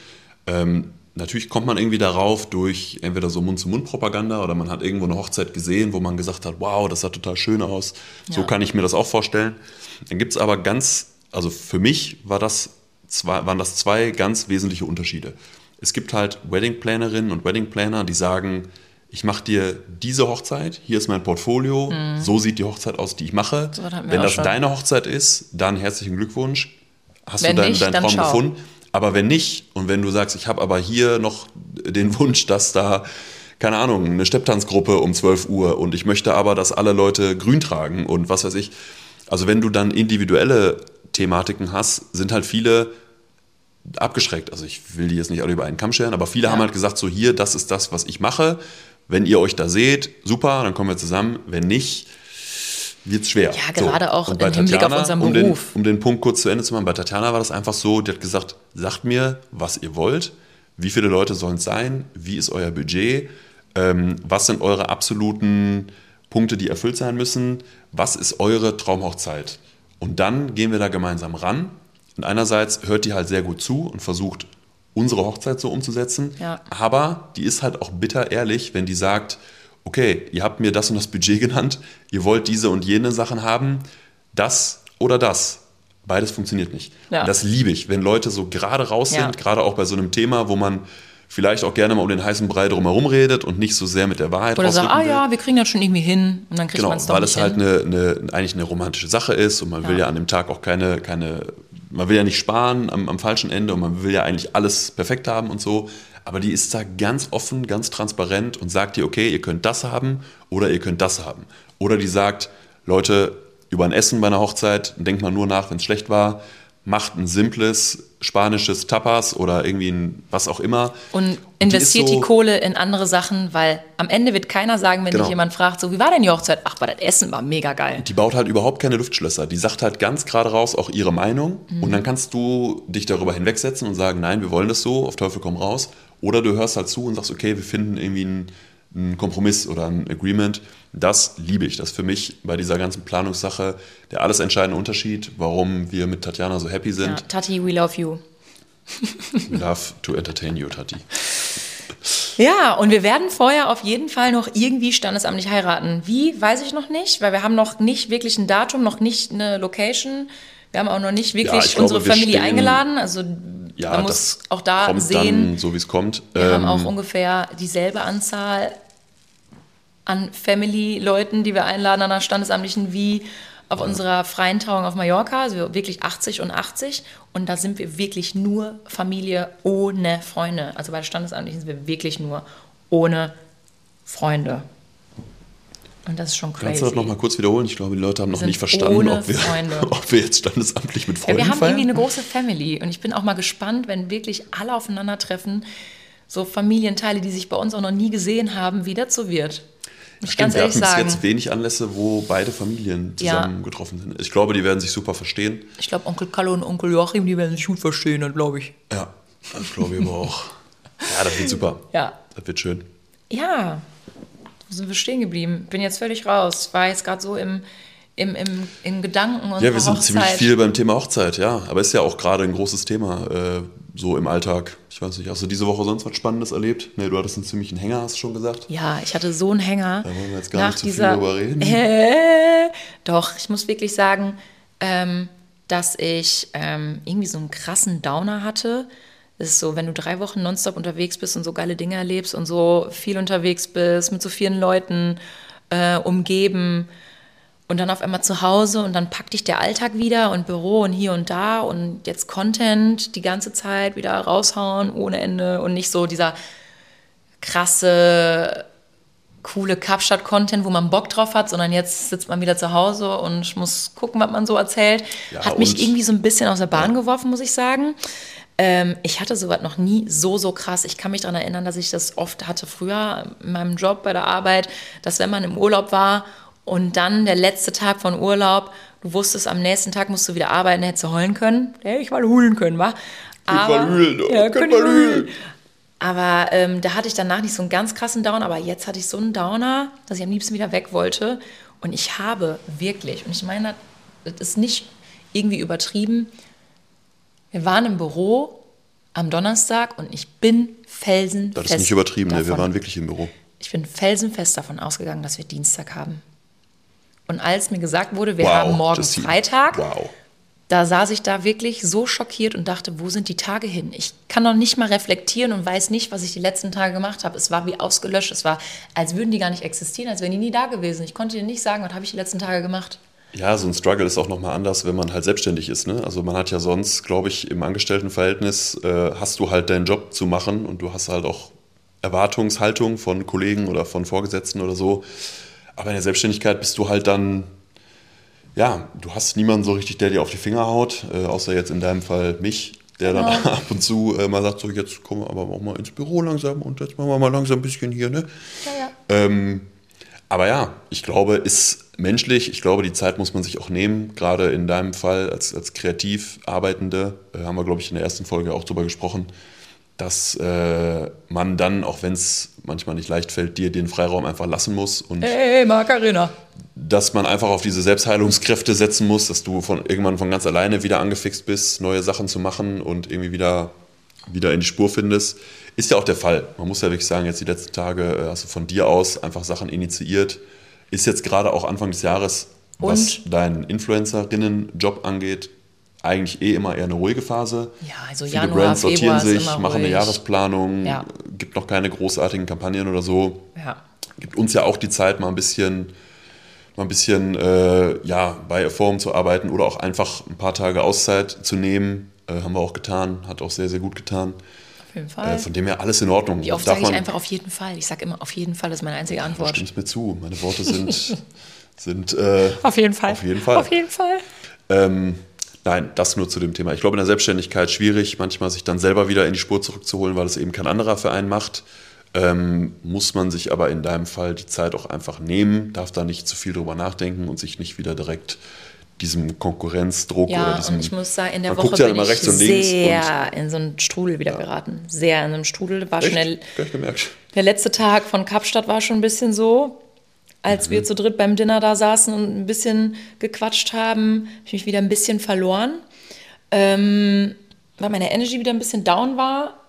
ähm, natürlich kommt man irgendwie darauf durch entweder so Mund-zu-Mund-Propaganda oder man hat irgendwo eine Hochzeit gesehen, wo man gesagt hat, wow, das sah total schön aus. Ja. So kann ich mir das auch vorstellen. Dann gibt es aber ganz, also für mich war das zwei, waren das zwei ganz wesentliche Unterschiede. Es gibt halt Wedding-Planerinnen und Wedding-Planner, die sagen, ich mache dir diese Hochzeit, hier ist mein Portfolio, mhm. so sieht die Hochzeit aus, die ich mache. So, das Wenn das schon. deine Hochzeit ist, dann herzlichen Glückwunsch. Hast Wenn du deinen dein Traum schau. gefunden? Aber wenn nicht und wenn du sagst, ich habe aber hier noch den Wunsch, dass da, keine Ahnung, eine Stepptanzgruppe um zwölf Uhr und ich möchte aber, dass alle Leute grün tragen und was weiß ich. Also wenn du dann individuelle Thematiken hast, sind halt viele abgeschreckt. Also ich will die jetzt nicht alle über einen Kamm scheren, aber viele ja. haben halt gesagt, so hier, das ist das, was ich mache. Wenn ihr euch da seht, super, dann kommen wir zusammen. Wenn nicht, wird es schwer. Ja, gerade so. auch im Hinblick auf unseren Beruf. Um den, um den Punkt kurz zu Ende zu machen, bei Tatjana war das einfach so, die hat gesagt, sagt mir, was ihr wollt, wie viele Leute sollen es sein, wie ist euer Budget, ähm, was sind eure absoluten Punkte, die erfüllt sein müssen, was ist eure Traumhochzeit? Und dann gehen wir da gemeinsam ran und einerseits hört die halt sehr gut zu und versucht, unsere Hochzeit so umzusetzen, ja. aber die ist halt auch bitter ehrlich, wenn die sagt, okay, ihr habt mir das und das Budget genannt, ihr wollt diese und jene Sachen haben, das oder das. Beides funktioniert nicht. Ja. Das liebe ich, wenn Leute so gerade raus sind, ja. gerade auch bei so einem Thema, wo man vielleicht auch gerne mal um den heißen Brei drumherum redet und nicht so sehr mit der Wahrheit rausrücken will. Oder sagt, ah ja, wir kriegen das schon irgendwie hin und dann kriegt man es doch nicht hin. Genau, weil es halt eine, eine, eigentlich eine romantische Sache ist und man ja. will ja an dem Tag auch keine, keine, man will ja nicht sparen am, am falschen Ende und man will ja eigentlich alles perfekt haben und so. Aber die ist da ganz offen, ganz transparent und sagt dir, okay, ihr könnt das haben oder ihr könnt das haben. Oder die sagt, Leute, über ein Essen bei einer Hochzeit, denkt mal nur nach, wenn es schlecht war, macht ein simples spanisches Tapas oder irgendwie ein was auch immer. Und investiert und die, so, die Kohle in andere Sachen, weil am Ende wird keiner sagen, wenn genau. dich jemand fragt, so wie war denn die Hochzeit? Ach, aber das Essen war mega geil. Die baut halt überhaupt keine Luftschlösser. Die sagt halt ganz gerade raus auch ihre Meinung mhm. und dann kannst du dich darüber hinwegsetzen und sagen, nein, wir wollen das so, auf Teufel komm raus. Oder du hörst halt zu und sagst, okay, wir finden irgendwie einen, einen Kompromiss oder ein Agreement. Das liebe ich. Das ist für mich bei dieser ganzen Planungssache der alles entscheidende Unterschied, warum wir mit Tatjana so happy sind. Ja, Tati, we love you. We love to entertain you, Tati. Ja, und wir werden vorher auf jeden Fall noch irgendwie standesamtlich heiraten. Wie, weiß ich noch nicht, weil wir haben noch nicht wirklich ein Datum, noch nicht eine Location. Wir haben auch noch nicht wirklich ja, ich glaube, unsere Familie stehen, eingeladen, also ja, man muss auch da kommt sehen, dann, so wie es kommt. Wir ähm, haben auch ungefähr dieselbe Anzahl an Family-Leuten, die wir einladen an der Standesamtlichen, wie auf ja. unserer freien Trauung auf Mallorca, also wirklich achtzig und achtzig und da sind wir wirklich nur Familie ohne Freunde. Also bei der Standesamtlichen sind wir wirklich nur ohne Freunde. Und das ist schon crazy. Kannst du das nochmal kurz wiederholen? Ich glaube, die Leute haben noch nicht verstanden, ob wir, ob wir jetzt standesamtlich mit Freunden feiern. Ja, wir haben feiern. irgendwie eine große Family. Und ich bin auch mal gespannt, wenn wirklich alle aufeinandertreffen, so Familienteile, die sich bei uns auch noch nie gesehen haben, wie das so wird. Muss ich ganz ehrlich sagen. Wir hatten bis jetzt wenig Anlässe, wo beide Familien zusammen ja. getroffen sind. Ich glaube, die werden sich super verstehen. Ich glaube, Onkel Kalle und Onkel Joachim, die werden sich gut verstehen, dann glaube ich. Ja, das glaube ich aber auch. Ja, das wird super. Ja. Das wird schön. Ja, sind wir stehen geblieben. Bin jetzt völlig raus. Ich war jetzt gerade so im, im, im, im Gedanken. Ja, wir sind Hochzeit. ziemlich viel beim Thema Hochzeit, ja. Aber ist ja auch gerade ein großes Thema, äh, so im Alltag. Ich weiß nicht, hast du diese Woche sonst was Spannendes erlebt? Nee, du hattest einen ziemlichen Hänger, hast du schon gesagt. Ja, ich hatte so einen Hänger. Da wollen wir jetzt gar Nach nicht zu dieser, viel drüber reden. Äh, doch, ich muss wirklich sagen, ähm, dass ich ähm, irgendwie so einen krassen Downer hatte. Es ist so, wenn du drei Wochen nonstop unterwegs bist und so geile Dinge erlebst und so viel unterwegs bist, mit so vielen Leuten äh, umgeben und dann auf einmal zu Hause und dann packt dich der Alltag wieder und Büro und hier und da und jetzt Content die ganze Zeit wieder raushauen ohne Ende und nicht so dieser krasse, coole Kapstadt-Content, wo man Bock drauf hat, sondern jetzt sitzt man wieder zu Hause und muss gucken, was man so erzählt. Ja, hat mich irgendwie so ein bisschen aus der Bahn ja. geworfen, muss ich sagen. Ähm, ich hatte sowas noch nie so, so krass. Ich kann mich daran erinnern, dass ich das oft hatte früher in meinem Job bei der Arbeit, dass wenn man im Urlaub war und dann der letzte Tag von Urlaub, du wusstest, am nächsten Tag musst du wieder arbeiten, hättest du heulen können. Ja, ich mal heulen können, wa? Aber, ich mal heulen, ja, könnt mal heulen. Aber ähm, da hatte ich danach nicht so einen ganz krassen Downer, aber jetzt hatte ich so einen Downer, dass ich am liebsten wieder weg wollte. Und ich habe wirklich, und ich meine, das ist nicht irgendwie übertrieben, wir waren im Büro am Donnerstag und ich bin felsenfest. Das ist nicht übertrieben, davon, ne? Wir waren wirklich im Büro. Ich bin felsenfest davon ausgegangen, dass wir Dienstag haben. Und als mir gesagt wurde, wir wow, haben morgen Justine. Freitag, wow. da saß ich da wirklich so schockiert und dachte, wo sind die Tage hin? Ich kann noch nicht mal reflektieren und weiß nicht, was ich die letzten Tage gemacht habe. Es war wie ausgelöscht. Es war, als würden die gar nicht existieren, als wären die nie da gewesen. Ich konnte dir nicht sagen, was habe ich die letzten Tage gemacht. Ja, so ein Struggle ist auch nochmal anders, wenn man halt selbstständig ist. Ne? Also man hat ja sonst, glaube ich, im Angestelltenverhältnis äh, hast du halt deinen Job zu machen und du hast halt auch Erwartungshaltung von Kollegen oder von Vorgesetzten oder so. Aber in der Selbstständigkeit bist du halt dann, ja, du hast niemanden so richtig, der dir auf die Finger haut, äh, außer jetzt in deinem Fall mich, der dann ja. ab und zu äh, mal sagt, so jetzt kommen wir aber auch mal ins Büro langsam und jetzt machen wir mal langsam ein bisschen hier. Ne? Ja, ja. Ähm, aber ja, ich glaube, ist... menschlich, ich glaube, die Zeit muss man sich auch nehmen. Gerade in deinem Fall als, als kreativ Arbeitende, äh, haben wir, glaube ich, in der ersten Folge auch drüber gesprochen, dass äh, man dann, auch wenn es manchmal nicht leicht fällt, dir den Freiraum einfach lassen muss. Und hey, Marc, Arena. Dass man einfach auf diese Selbstheilungskräfte setzen muss, dass du von, irgendwann von ganz alleine wieder angefixt bist, neue Sachen zu machen und irgendwie wieder, wieder in die Spur findest. Ist ja auch der Fall. Man muss ja wirklich sagen, jetzt die letzten Tage äh, hast du von dir aus einfach Sachen initiiert. Ist jetzt gerade auch Anfang des Jahres, was und? deinen Influencerinnen-Job angeht, eigentlich eh immer eher eine ruhige Phase. Ja, also Viele Januar, Brands sortieren Februar sich, machen ruhig. eine Jahresplanung, ja. gibt noch keine großartigen Kampagnen oder so. Ja. Gibt uns ja auch die Zeit, mal ein bisschen, mal ein bisschen äh, ja, bei Form zu arbeiten oder auch einfach ein paar Tage Auszeit zu nehmen. Äh, haben wir auch getan, hat auch sehr, sehr gut getan. Fall. Von dem her alles in Ordnung. Wie oft sage ich einfach auf jeden Fall? Ich sage immer, auf jeden Fall ist meine einzige Antwort. Du stimmst mir zu. Meine Worte sind... sind äh, auf jeden Fall. Auf jeden Fall. Auf jeden Fall. Ähm, nein, das nur zu dem Thema. Ich glaube, in der Selbstständigkeit schwierig, manchmal sich dann selber wieder in die Spur zurückzuholen, weil es eben kein anderer für einen macht. Ähm, muss man sich aber in deinem Fall die Zeit auch einfach nehmen, darf da nicht zu viel drüber nachdenken und sich nicht wieder direkt... diesem Konkurrenzdruck ja, oder diesem... Ja, und ich muss sagen, in der Woche ja bin ich sehr und, in so einen Strudel wieder ja. geraten. Sehr in so einen Strudel. War Echt? schnell... Gleich gemerkt. Der letzte Tag von Kapstadt war schon ein bisschen so, als mhm. wir zu dritt beim Dinner da saßen und ein bisschen gequatscht haben, habe ich mich wieder ein bisschen verloren, ähm, weil meine Energy wieder ein bisschen down war.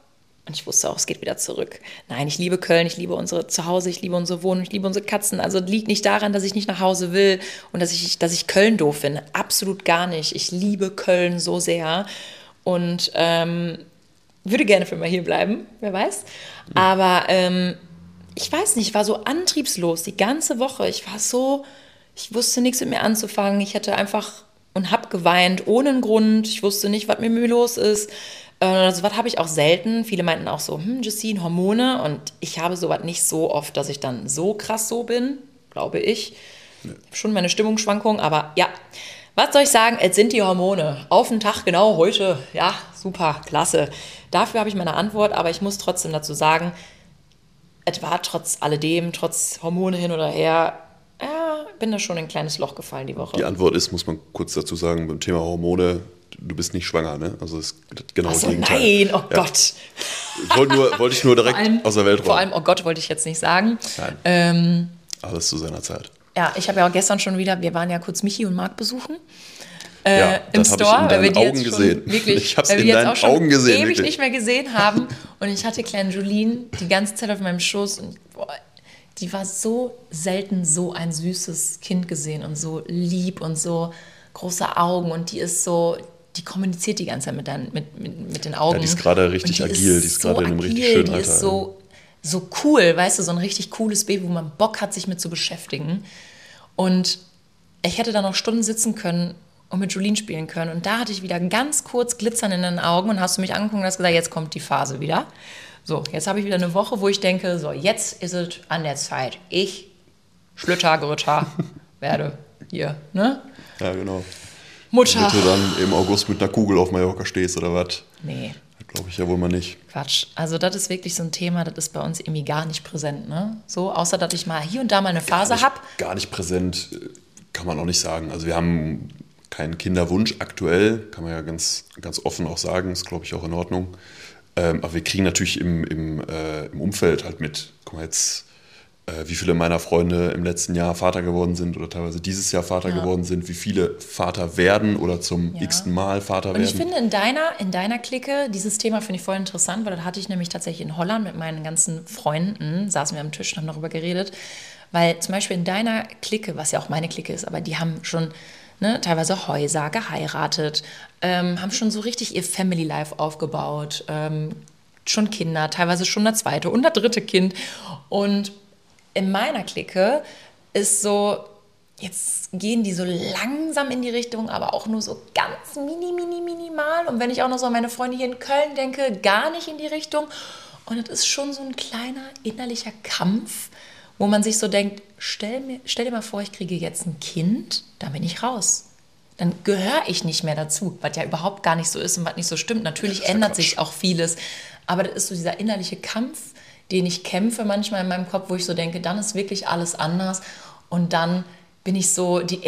Und ich wusste auch, es geht wieder zurück. Nein, ich liebe Köln, ich liebe unsere Zuhause, ich liebe unsere Wohnung, ich liebe unsere Katzen. Also liegt nicht daran, dass ich nicht nach Hause will und dass ich, dass ich Köln doof finde. Absolut gar nicht. Ich liebe Köln so sehr und ähm, würde gerne für immer hier bleiben, wer weiß. Aber ähm, ich weiß nicht, ich war so antriebslos die ganze Woche. Ich war so, ich wusste nichts mit mir anzufangen. Ich hätte einfach und habe geweint ohne einen Grund. Ich wusste nicht, was mit mir los ist. Also, was habe ich auch selten. Viele meinten auch so, hm, Justine, Hormone. Und ich habe sowas nicht so oft, dass ich dann so krass so bin. glaube ich. Ja. Ich habe schon meine Stimmungsschwankungen, aber ja. Was soll ich sagen? Es sind die Hormone. Auf den Tag genau heute. Ja, super, klasse. Dafür habe ich meine Antwort, aber ich muss trotzdem dazu sagen, es war trotz alledem, trotz Hormone hin oder her, ja, bin da schon in ein kleines Loch gefallen die Woche. Die Antwort ist, muss man kurz dazu sagen, beim Thema Hormone, du bist nicht schwanger, ne? Also das ist genau also das Gegenteil. Nein, oh ja. Gott. Wollte, nur, wollte ich nur direkt allem, aus der Welt räumen. Vor allem, oh Gott, wollte ich jetzt nicht sagen. Nein. Ähm, Alles zu seiner Zeit. Ja, ich habe ja auch gestern schon wieder, wir waren ja kurz Michi und Marc besuchen äh, ja, im Store, weil wir die jetzt schon wirklich, ich hab's weil wir in jetzt auch schon Augen gesehen, ewig wirklich. Nicht mehr gesehen haben. Und ich hatte kleinen Julien die ganze Zeit auf meinem Schoß und boah, die war so selten so ein süßes Kind gesehen und so lieb und so große Augen und die ist so, die kommuniziert die ganze Zeit mit, dein, mit, mit, mit den Augen. Ja, die ist gerade richtig agil, die ist gerade so in einem richtig schönen die Alter. Ist so, so cool, weißt du, so ein richtig cooles Baby, wo man Bock hat, sich mit zu beschäftigen. Und ich hätte da noch Stunden sitzen können und mit Julien spielen können. Und da hatte ich wieder ganz kurz Glitzern in den Augen und hast du mich angeguckt und hast gesagt, jetzt kommt die Phase wieder. So, jetzt habe ich wieder eine Woche, wo ich denke, so, jetzt ist es an der Zeit. Ich, Schlüttergrütter, werde hier, ne? Ja, genau. Mutter. Wenn du dann im August mit einer Kugel auf Mallorca stehst oder was? Nee. Glaube ich ja wohl mal nicht. Quatsch. Also das ist wirklich so ein Thema, das ist bei uns irgendwie gar nicht präsent, ne? So, außer dass ich mal hier und da mal eine Phase habe. Gar nicht präsent, kann man auch nicht sagen. Also wir haben keinen Kinderwunsch aktuell, kann man ja ganz, ganz offen auch sagen, ist glaube ich auch in Ordnung. Ähm, aber wir kriegen natürlich im, im, äh, im Umfeld halt mit, guck mal jetzt, äh, wie viele meiner Freunde im letzten Jahr Vater geworden sind oder teilweise dieses Jahr Vater ja. geworden sind, wie viele Vater werden oder zum ja. x-ten Mal Vater werden. Und ich werden. finde in deiner, in deiner Clique, dieses Thema finde ich voll interessant, weil das hatte ich nämlich tatsächlich in Holland mit meinen ganzen Freunden, saßen wir am Tisch und haben darüber geredet, weil zum Beispiel in deiner Clique, was ja auch meine Clique ist, aber die haben schon... Ne, teilweise Häuser, geheiratet, ähm, haben schon so richtig ihr Family Life aufgebaut, ähm, schon Kinder, teilweise schon das zweite und das dritte Kind. Und in meiner Clique ist so, jetzt gehen die so langsam in die Richtung, aber auch nur so ganz mini, mini, minimal. Und wenn ich auch noch so an meine Freunde hier in Köln denke, gar nicht in die Richtung. Und das ist schon so ein kleiner innerlicher Kampf, wo man sich so denkt, stell, mir, stell dir mal vor, ich kriege jetzt ein Kind, dann bin ich raus. Dann gehöre ich nicht mehr dazu, was ja überhaupt gar nicht so ist und was nicht so stimmt. Natürlich ändert sich auch vieles, aber das ist so dieser innerliche Kampf, den ich kämpfe manchmal in meinem Kopf, wo ich so denke, dann ist wirklich alles anders und dann bin ich so die,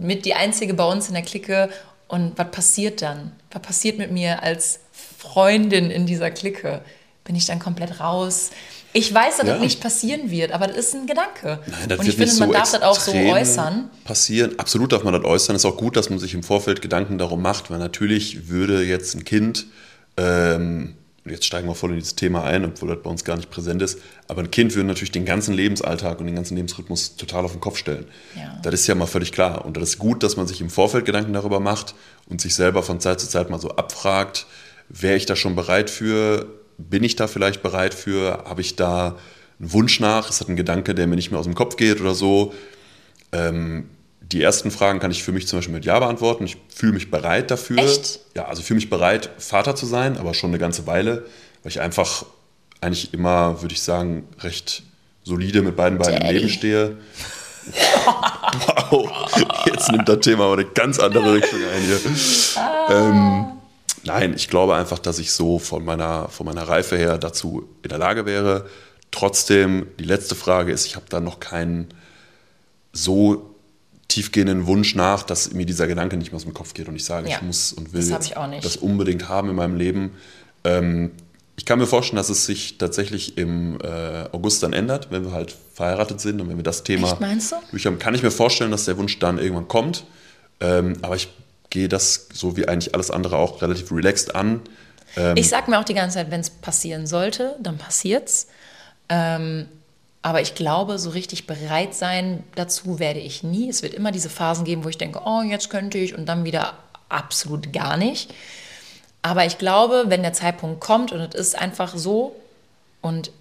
mit die Einzige bei uns in der Clique und was passiert dann? Was passiert mit mir als Freundin in dieser Clique? Bin ich dann komplett raus? Ich weiß, dass ja. das nicht passieren wird, aber das ist ein Gedanke. Nein, das und ich wird finde, nicht man so darf das auch so äußern. Passieren. Absolut darf man das äußern. Ist auch gut, dass man sich im Vorfeld Gedanken darum macht, weil natürlich würde jetzt ein Kind, ähm, jetzt steigen wir voll in dieses Thema ein, obwohl das bei uns gar nicht präsent ist, aber ein Kind würde natürlich den ganzen Lebensalltag und den ganzen Lebensrhythmus total auf den Kopf stellen. Ja. Das ist ja mal völlig klar. Und das ist gut, dass man sich im Vorfeld Gedanken darüber macht und sich selber von Zeit zu Zeit mal so abfragt, wäre ich da schon bereit für? Bin ich da vielleicht bereit für? Habe ich da einen Wunsch nach? Ist das ein Gedanke, der mir nicht mehr aus dem Kopf geht oder so? Ähm, die ersten Fragen kann ich für mich zum Beispiel mit Ja beantworten. Ich fühle mich bereit dafür. Echt? Ja, also fühle mich bereit, Vater zu sein, aber schon eine ganze Weile, weil ich einfach eigentlich immer, würde ich sagen, recht solide mit beiden Beinen im Leben stehe. Wow, jetzt nimmt das Thema aber eine ganz andere Richtung ein hier. Ähm, Nein, ich glaube einfach, dass ich so von meiner, von meiner Reife her dazu in der Lage wäre. Trotzdem, die letzte Frage ist, ich habe da noch keinen so tiefgehenden Wunsch nach, dass mir dieser Gedanke nicht mehr aus dem Kopf geht und ich sage, ja, ich muss und will das, jetzt ich auch nicht. das unbedingt haben in meinem Leben. Ähm, ich kann mir vorstellen, dass es sich tatsächlich im äh, August dann ändert, wenn wir halt verheiratet sind und wenn wir das Thema Echt, meinst du? durch haben. Kann ich mir vorstellen, dass der Wunsch dann irgendwann kommt. Ähm, aber ich gehe das, so wie eigentlich alles andere, auch relativ relaxed an. Ähm ich sage mir auch die ganze Zeit, wenn es passieren sollte, dann passiert's. Ähm, aber ich glaube, so richtig bereit sein dazu werde ich nie. Es wird immer diese Phasen geben, wo ich denke, oh, jetzt könnte ich und dann wieder absolut gar nicht. Aber ich glaube, wenn der Zeitpunkt kommt und es ist einfach so und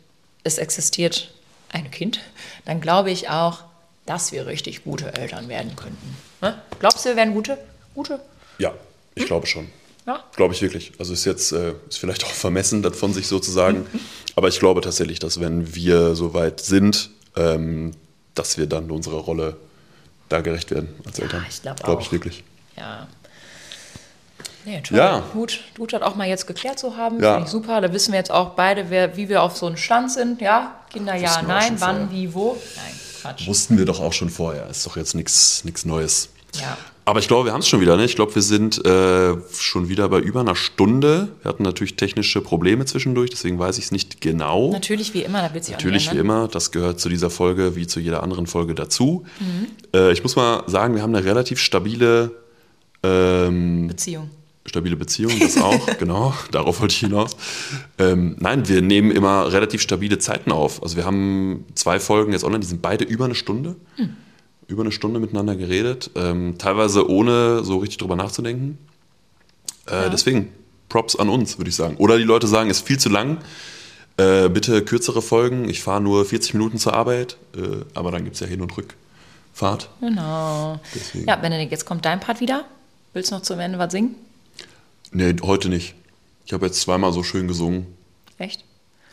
es existiert ein Kind, dann glaube ich auch, dass wir richtig gute Eltern werden könnten. Ne? Glaubst du, wir werden gute? Gute? Ja, ich hm? glaube schon. Ja? Glaube ich wirklich. Also ist jetzt äh, ist vielleicht auch vermessen, das von sich sozusagen. Mhm. Aber ich glaube tatsächlich, dass wenn wir so weit sind, ähm, dass wir dann unserer Rolle da gerecht werden als Eltern. Ja, ich glaube auch. Glaube ich wirklich. Ja. Nee, toll. Ja. Gut, gut, hat auch mal jetzt geklärt zu haben. Ja. Finde ich super. Da wissen wir jetzt auch beide, wer, wie wir auf so einen Stand sind. Ja, Kinder, ja, nein, wann, vorher. Wie, wo. Nein, Quatsch. Wussten wir doch auch schon vorher. Ist doch jetzt nichts Neues. Ja. Aber ich glaube, wir haben es schon wieder. Ne? Ich glaube, wir sind äh, schon wieder bei über einer Stunde. Wir hatten natürlich technische Probleme zwischendurch, deswegen weiß ich es nicht genau. Natürlich wie immer, da wird sich Natürlich wie immer, das gehört zu dieser Folge wie zu jeder anderen Folge dazu. Mhm. Äh, ich muss mal sagen, wir haben eine relativ stabile ähm, Beziehung. Stabile Beziehung, das auch, genau, darauf wollte ich hinaus. Ähm, nein, wir nehmen immer relativ stabile Zeiten auf. Also wir haben zwei Folgen jetzt online, die sind beide über eine Stunde. Mhm. über eine Stunde miteinander geredet, ähm, teilweise ohne so richtig drüber nachzudenken. Äh, ja. Deswegen, Props an uns, würde ich sagen. Oder die Leute sagen, ist viel zu lang, äh, bitte kürzere Folgen, ich fahre nur vierzig Minuten zur Arbeit, äh, aber dann gibt es ja Hin- und Rückfahrt. Genau. Deswegen. Ja, Benedikt, jetzt kommt dein Part wieder. Willst du noch zum Ende was singen? Nee, heute nicht. Ich habe jetzt zweimal so schön gesungen. Echt?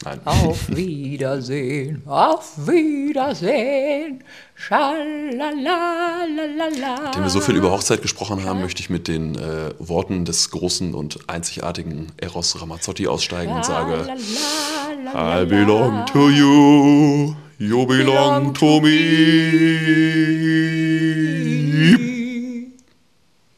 Nein. Auf Wiedersehen, auf Wiedersehen, schalalalala. Nachdem wir so viel über Hochzeit gesprochen haben, möchte ich mit den äh, Worten des großen und einzigartigen Eros Ramazzotti aussteigen und sage: I belong to you, you belong to me.